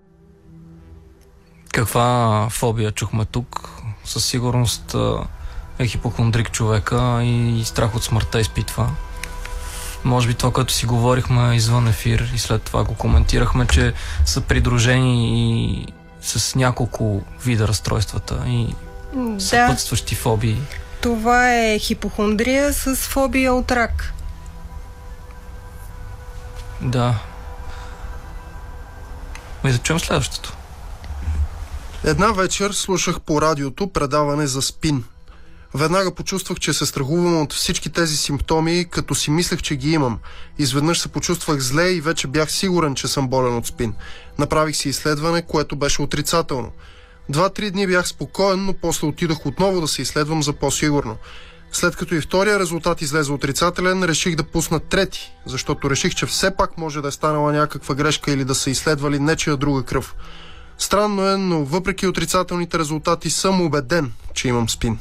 Каква фобия чухме тук? Със сигурност е хипохондрик човека и страх от смъртта изпитва. Може би това, което си говорихме извън ефир и след това го коментирахме, че са придружени и с няколко вида разстройствата и съпътстващи фобии. Това е хипохондрия с фобия от рак. Да. И да чуем следващото. Една вечер слушах по радиото предаване за спин. Веднага почувствах, че се страхувам от всички тези симптоми, като си мислех, че ги имам. Изведнъж се почувствах зле и вече бях сигурен, че съм болен от спин. Направих си изследване, което беше отрицателно. 2-3 дни бях спокоен, но после отидох отново да се изследвам за по-сигурно. След като и втория резултат излезе отрицателен, реших да пусна трети, защото реших, че все пак може да е станала някаква грешка или да са изследвали нечия друга кръв. Странно е, но въпреки отрицателните резултати съм убеден, че имам спин.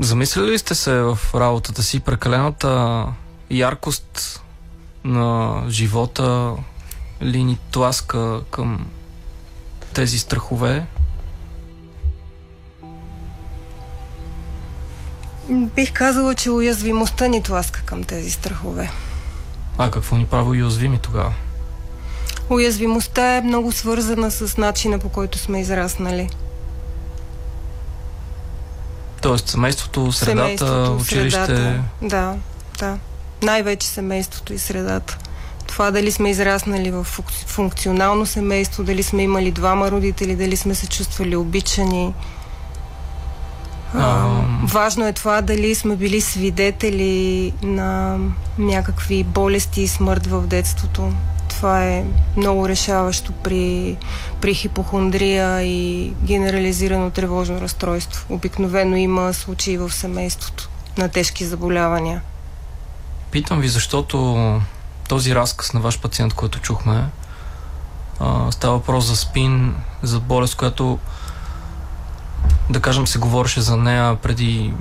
Замислили ли сте се в работата си прекалената яркост на живота ли ни тласка към тези страхове? Бих казала, че уязвимостта ни тласка към тези страхове. А какво ни прави уязвими тогава? Уязвимостта е много свързана с начина, по който сме израснали. Тоест семейството, средата, училище... Да. Най-вече семейството и средата. Това дали сме израснали в функционално семейство, дали сме имали двама родители, дали сме се чувствали обичани. Важно е това дали сме били свидетели на някакви болести и смърт в детството. Това е много решаващо при хипохондрия и генерализирано тревожно разстройство. Обикновено има случаи в семейството на тежки заболявания. Питам ви, защото този разказ на ваш пациент, който чухме, става въпрос за спин, за болест, която, да кажем, се говореше за нея преди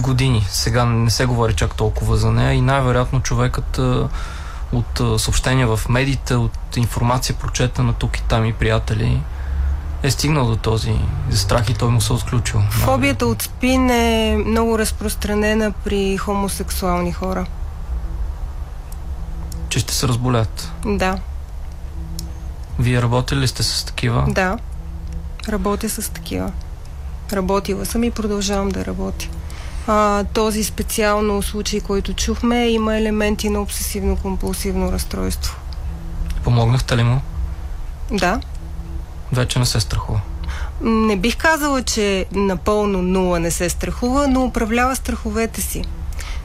години. Сега не се говори чак толкова за нея и най-вероятно човекът от съобщения в медиите, от информация прочетена тук и там и приятели, е стигнал до този страх и той му се отключил. Фобията от спин е много разпространена при хомосексуални хора. Че ще се разболят? Да. Вие работили ли сте с такива? Да, работя с такива. Работила съм и продължавам да работя. Този специално случай, който чухме, има елементи на обсесивно-компулсивно разстройство. Помогнахте ли му? Да. Вече не се страхува? Не бих казала, че напълно нула не се страхува, но управлява страховете си.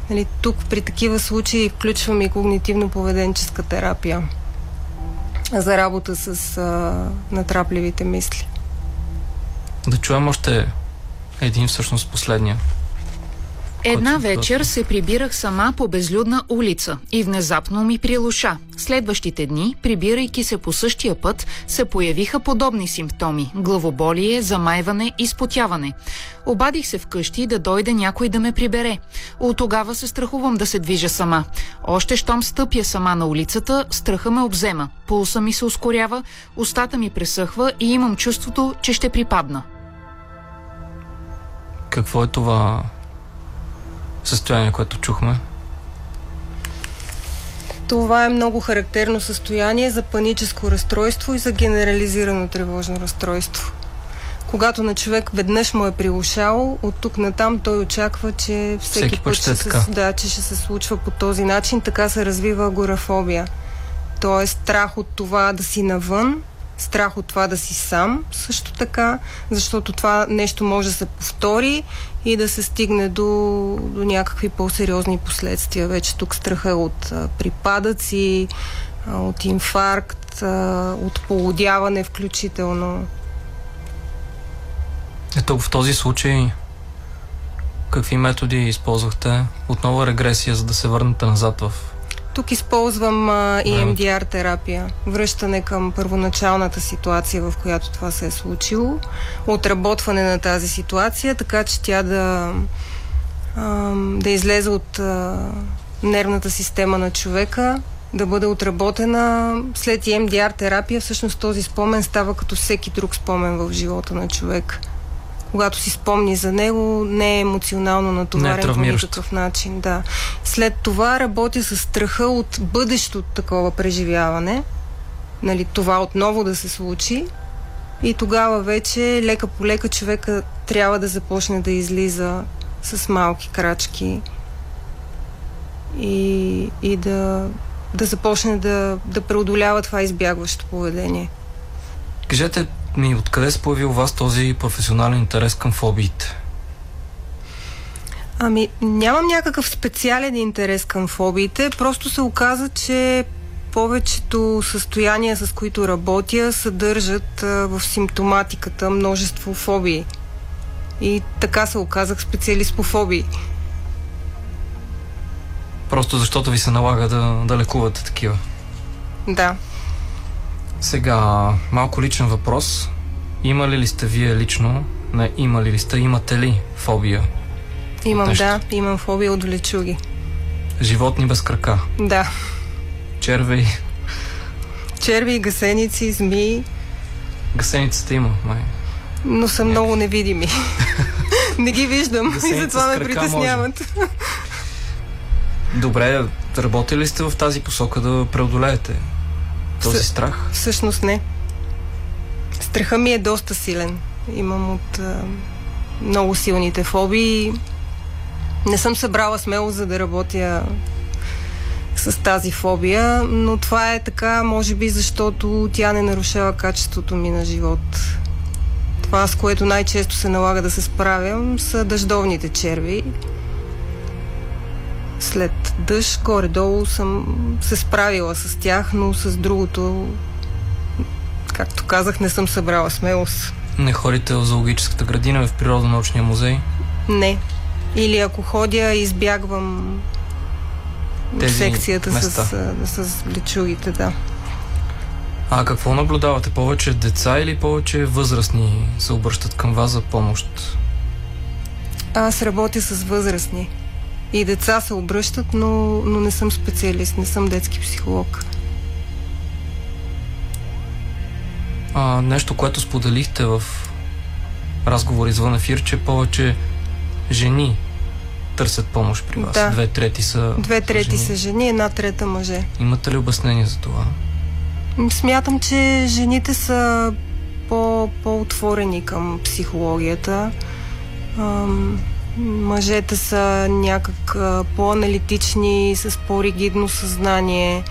Нали, тук при такива случаи включваме и когнитивно-поведенческа терапия за работа с натрапливите мисли. Да чуем още един, всъщност последния. Една вечер се прибирах сама по безлюдна улица и внезапно ми прилуша. Следващите дни, прибирайки се по същия път, се появиха подобни симптоми – главоболие, замайване и спотяване. Обадих се вкъщи да дойде някой да ме прибере. От тогава се страхувам да се движа сама. Още щом стъпя сама на улицата, страха ме обзема. Пулса ми се ускорява, устата ми пресъхва и имам чувството, че ще припадна. Какво е това състояние, което чухме? Това е много характерно състояние за паническо разстройство и за генерализирано тревожно разстройство. Когато на човек веднъж му е прилушало, от тук натам той очаква, че всеки път ще се случва по този начин. Така се развива агорафобия. Т.е. страх от това да си навън, страх от това да си сам също така, защото това нещо може да се повтори и да се стигне до някакви по-сериозни последствия. Вече тук страха е от припадъци, от инфаркт, от полудяване включително. Ето в този случай какви методи използвахте? Отново регресия, за да се върнете назад в... Тук използвам EMDR терапия. Връщане към първоначалната ситуация, в която това се е случило. Отработване на тази ситуация, така че тя да излезе от нервната система на човека, да бъде отработена. След EMDR терапия всъщност този спомен става като всеки друг спомен в живота на човек. Когато си спомни за него, не е емоционално натоварен по никакъв начин. Да. След това работя с страха от бъдещото такова преживяване. Нали, това отново да се случи. И тогава вече лека по лека човека трябва да започне да излиза с малки крачки и да започне да преодолява това избягващо поведение. Кажете, откъде се появи у вас този професионален интерес към фобиите? Нямам някакъв специален интерес към фобиите. Просто се оказа, че повечето състояния, с които работя, съдържат в симптоматиката множество фобии. И така се оказах специалист по фобии. Просто защото ви се налага да лекувате такива? Да. Сега, малко личен въпрос. Имали ли сте вие лично? Не, имали ли сте? Имате ли фобия? Имам, да. Имам фобия от влечуги. Животни без крака? Да. Черви? Черви, гъсеници, змии. Гъсениците има, май. Но са много невидими. Не ги виждам и затова ме притесняват. Добре, работили ли сте в тази посока да преодолеете този страх? Всъщност не. Страха ми е доста силен. Имам от много силните фобии. Не съм събрала смело, за да работя с тази фобия, но това е така, може би, защото тя не нарушава качеството ми на живот. Това, с което най-често се налага да се справям, са дъждовните черви. След дъжд, горе-долу съм се справила с тях, но с другото, както казах, не съм събрала смелост. Не ходите в зоологическата градина, в природонаучния музей? Не. Или ако ходя, избягвам тези секцията места с лечугите, да. А какво наблюдавате? Повече деца или повече възрастни се обръщат към вас за помощ? Аз работя с възрастни. И деца се обръщат, но не съм специалист, не съм детски психолог. Нещо, което споделихте в разговор извън ефир, че повече жени търсят помощ при вас. Да. 2/3 са жени, 1/3 мъже. Имате ли обяснение за това? Смятам, че жените са по-отворени към психологията. Мъжете са някак по-аналитични, с по-ригидно съзнание.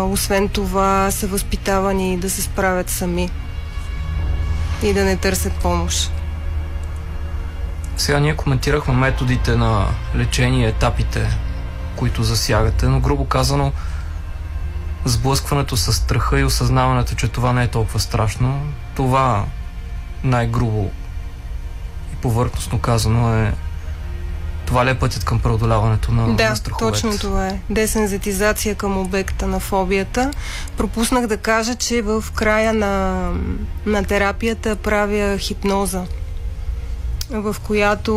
Освен това са възпитавани да се справят сами и да не търсят помощ. Сега ние коментирахме методите на лечение, етапите, които засягате, но грубо казано сблъскването с страха и осъзнаването, че това не е толкова страшно, това най-грубо повърхностно казано е Това ли е пътят към преодоляването на, на страховете? Да, точно това е. Десензитизация към обекта на фобията. Пропуснах да кажа, че в края на, терапията правя хипноза, в която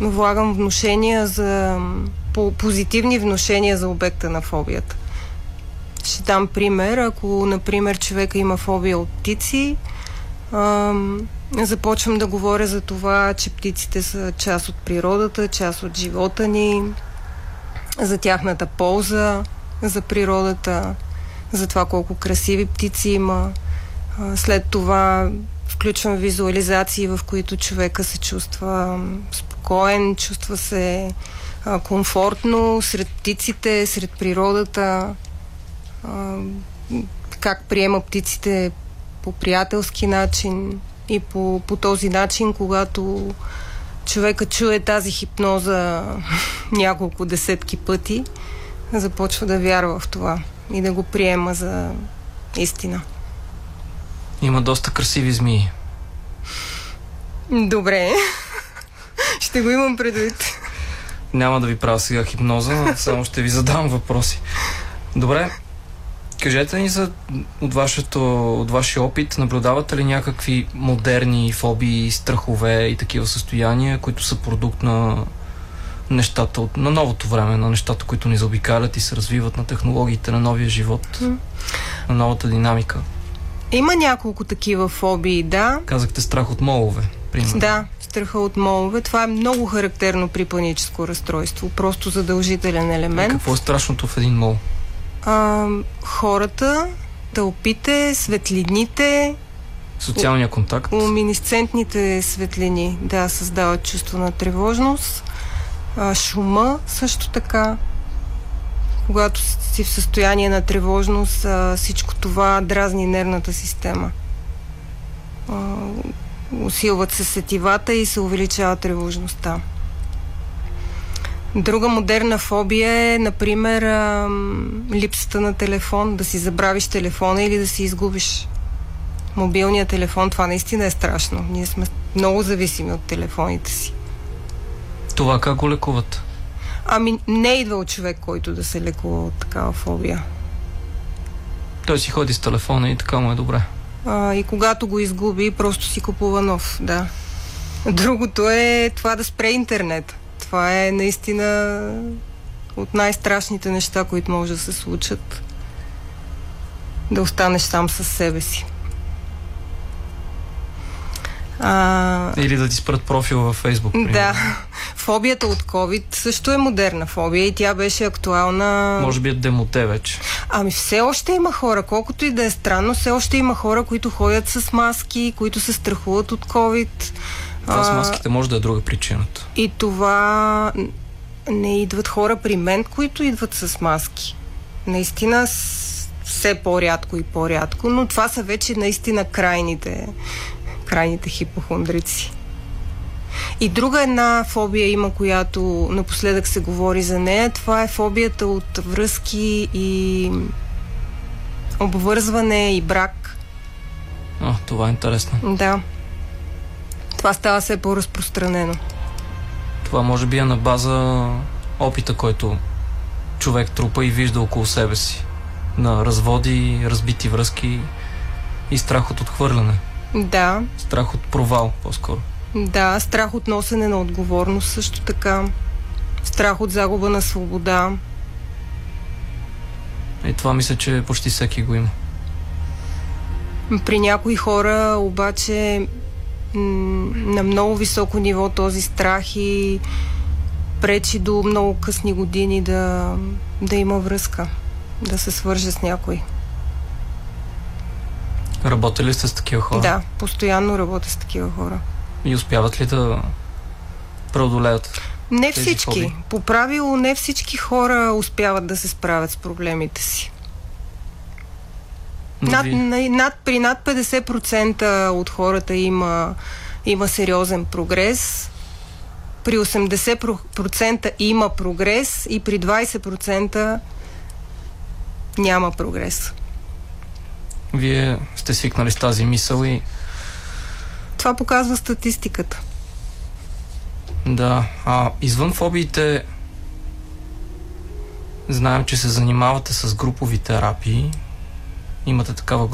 влагам внушения за позитивни внушения за обекта на фобията. Ще дам пример. Ако, например, човека има фобия от птици, започвам да говоря за това, че птиците са част от природата, част от живота ни, за тяхната полза, за природата, за това колко красиви птици има. След това включвам визуализации, в които човека се чувства спокоен, чувства се комфортно сред птиците, сред природата, как приема птиците по приятелски начин. И по този начин, когато човека чуе тази хипноза няколко десетки пъти, започва да вярва в това и да го приема за истина. Има доста красиви змии. Добре. Ще го имам предвид. Няма да ви правя сега хипноза, само ще ви задам въпроси. Добре. Кажете ни за от вашия опит, наблюдавате ли някакви модерни фобии, страхове и такива състояния, които са продукт на нещата, на новото време, на нещата, които ни заобикалят и се развиват, на технологиите, на новия живот, на новата динамика? Има няколко такива фобии, да. Казахте страх от молове, примерно. Да, страха от молове. Това е много характерно при паническо разстройство. Просто задължителен елемент. А какво е страшното в един мол? Хората, тълпите, светлините, социалния контакт, луминесцентните светлини, да, създават чувство на тревожност, шума също така. Когато си в състояние на тревожност, всичко това дразни нервната система. Усилват се сетивата и се увеличава тревожността. Друга модерна фобия е, например, липсата на телефон, да си забравиш телефона или да си изгубиш мобилния телефон. Това наистина е страшно. Ние сме много зависими от телефоните си. Това как го лекуват? Ами не идва от човек, който да се лекува от такава фобия. Той си ходи с телефона и така му е добре. И когато го изгуби, просто си купува нов, да. Другото е това да спре интернет. Това е наистина от най-страшните неща, които може да се случат. Да останеш сам със себе си. Или да ти спрат профил във Фейсбук. Да. Фобията от COVID също е модерна фобия и тя беше актуална. Може би е демоте вече. Ами все още има хора, колкото и да е странно, все още има хора, които ходят с маски, които се страхуват от COVID. Това с маските може да е друга причината. И това не идват хора при мен, които идват с маски. Наистина все по-рядко и по-рядко, но това са вече наистина крайните хипохондрици. И друга една фобия има, която напоследък се говори за нея. Това е фобията от връзки и обвързване и брак. Това е интересно. Да. Това става все по-разпространено. Това може би е на база опита, който човек трупа и вижда около себе си. На разводи, разбити връзки и страх от отхвърляне. Да. Страх от провал, по-скоро. Да, страх от носене на отговорност също така. Страх от загуба на свобода. И това мисля, че почти всеки го има. При някои хора обаче на много високо ниво този страх и пречи до много късни години да има връзка, да се свърже с някой. Работя ли сте с такива хора? Да, постоянно работя с такива хора. И успяват ли да преодолеят? Не всички. Хобби? По правило не всички хора успяват да се справят с проблемите си. При над 50% от хората има сериозен прогрес, при 80% има прогрес и при 20% няма прогрес. Вие сте свикнали с тази мисъл и... Това показва статистиката. Да, извън фобиите знаем, че се занимавате с групови терапии. Имате такава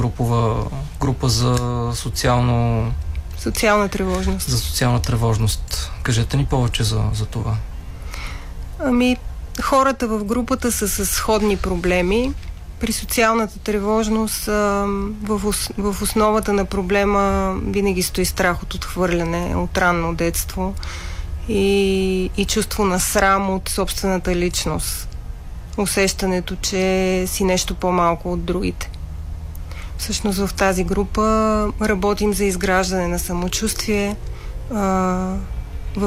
група за социална тревожност. За социална тревожност. Кажете ни повече за това. Хората в групата са с сходни проблеми. При социалната тревожност в основата на проблема винаги стои страх от отхвърляне от ранно детство и чувство на срам от собствената личност. Усещането, че си нещо по-малко от другите. Всъщност в тази група работим за изграждане на самочувствие. В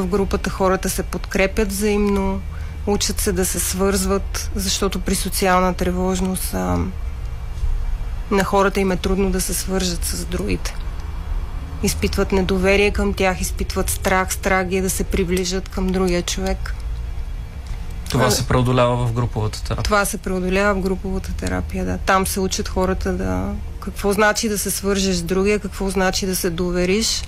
групата хората се подкрепят взаимно, учат се да се свързват, защото при социална тревожност на хората им е трудно да се свържат с другите. Изпитват недоверие към тях, изпитват страх ги да се приближат към другия човек. Това се преодолява в груповата терапия. Това се преодолява в груповата терапия, да. Там се учат хората какво значи да се свържеш с другия, какво значи да се довериш.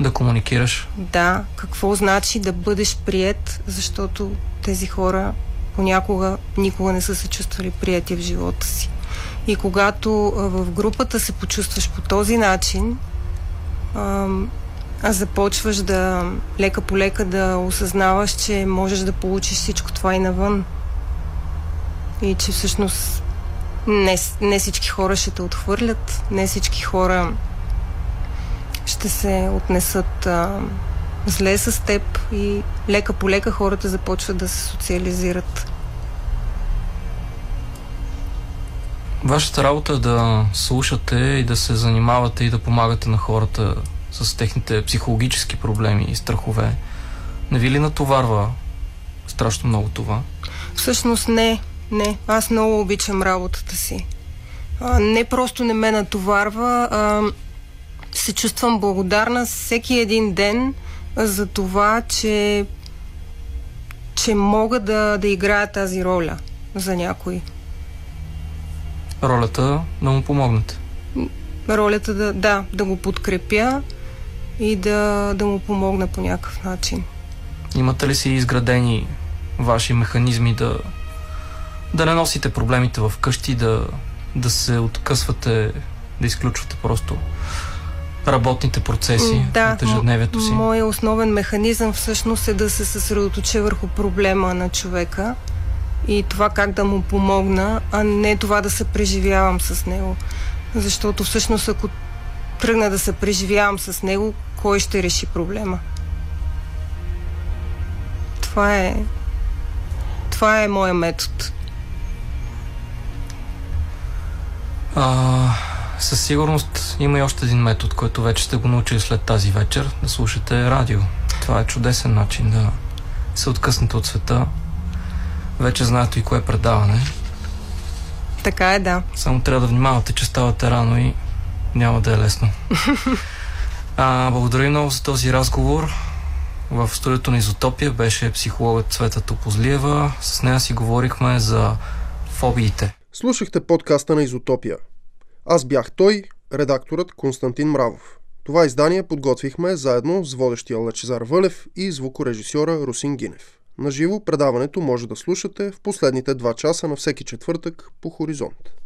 Да комуникираш. Да, какво значи да бъдеш приет, защото тези хора понякога никога не са се чувствали приети в живота си. И когато в групата се почувстваш по този начин, започваш лека по лека да осъзнаваш, че можеш да получиш всичко това и навън. И че всъщност не всички хора ще те отхвърлят, не всички хора ще се отнесат зле с теб и лека по лека хората започват да се социализират. Вашата работа е да слушате и да се занимавате и да помагате на хората с техните психологически проблеми и страхове. Не ви ли натоварва страшно много това? Всъщност не. Аз много обичам работата си. Не просто не ме натоварва, се чувствам благодарна всеки един ден за това, че мога да играя тази роля за някой. Ролята да му помогнете. Ролята да го подкрепя и да му помогна по някакъв начин. Имате ли си изградени ваши механизми да не носите проблемите в къщи, да се откъсвате, да изключвате просто работните процеси от ежедневието си? Моят основен механизъм всъщност е да се съсредоточа върху проблема на човека и това как да му помогна, а не това да се преживявам с него. Защото всъщност ако тръгна да се преживявам с него, кой ще реши проблема? Това е моя метод. Със сигурност има и още един метод, който вече сте го научили след тази вечер, да слушате радио. Това е чудесен начин да се откъснете от света. Вече знаете и кое предаване. Така е, да. Само трябва да внимавате, че ставате рано и няма да е лесно. Благодаря много за този разговор. В студиото на Изотопия беше психологът Цвета Топузлиева. С нея си говорихме за фобиите. Слушахте подкаста на Изотопия. Аз бях той, редакторът Константин Мравов. Това издание подготвихме заедно с водещия Лъчезар Вълев и звукорежисьора Русин Гинев. Наживо предаването може да слушате в последните 2 часа на всеки четвъртък по Хоризонт.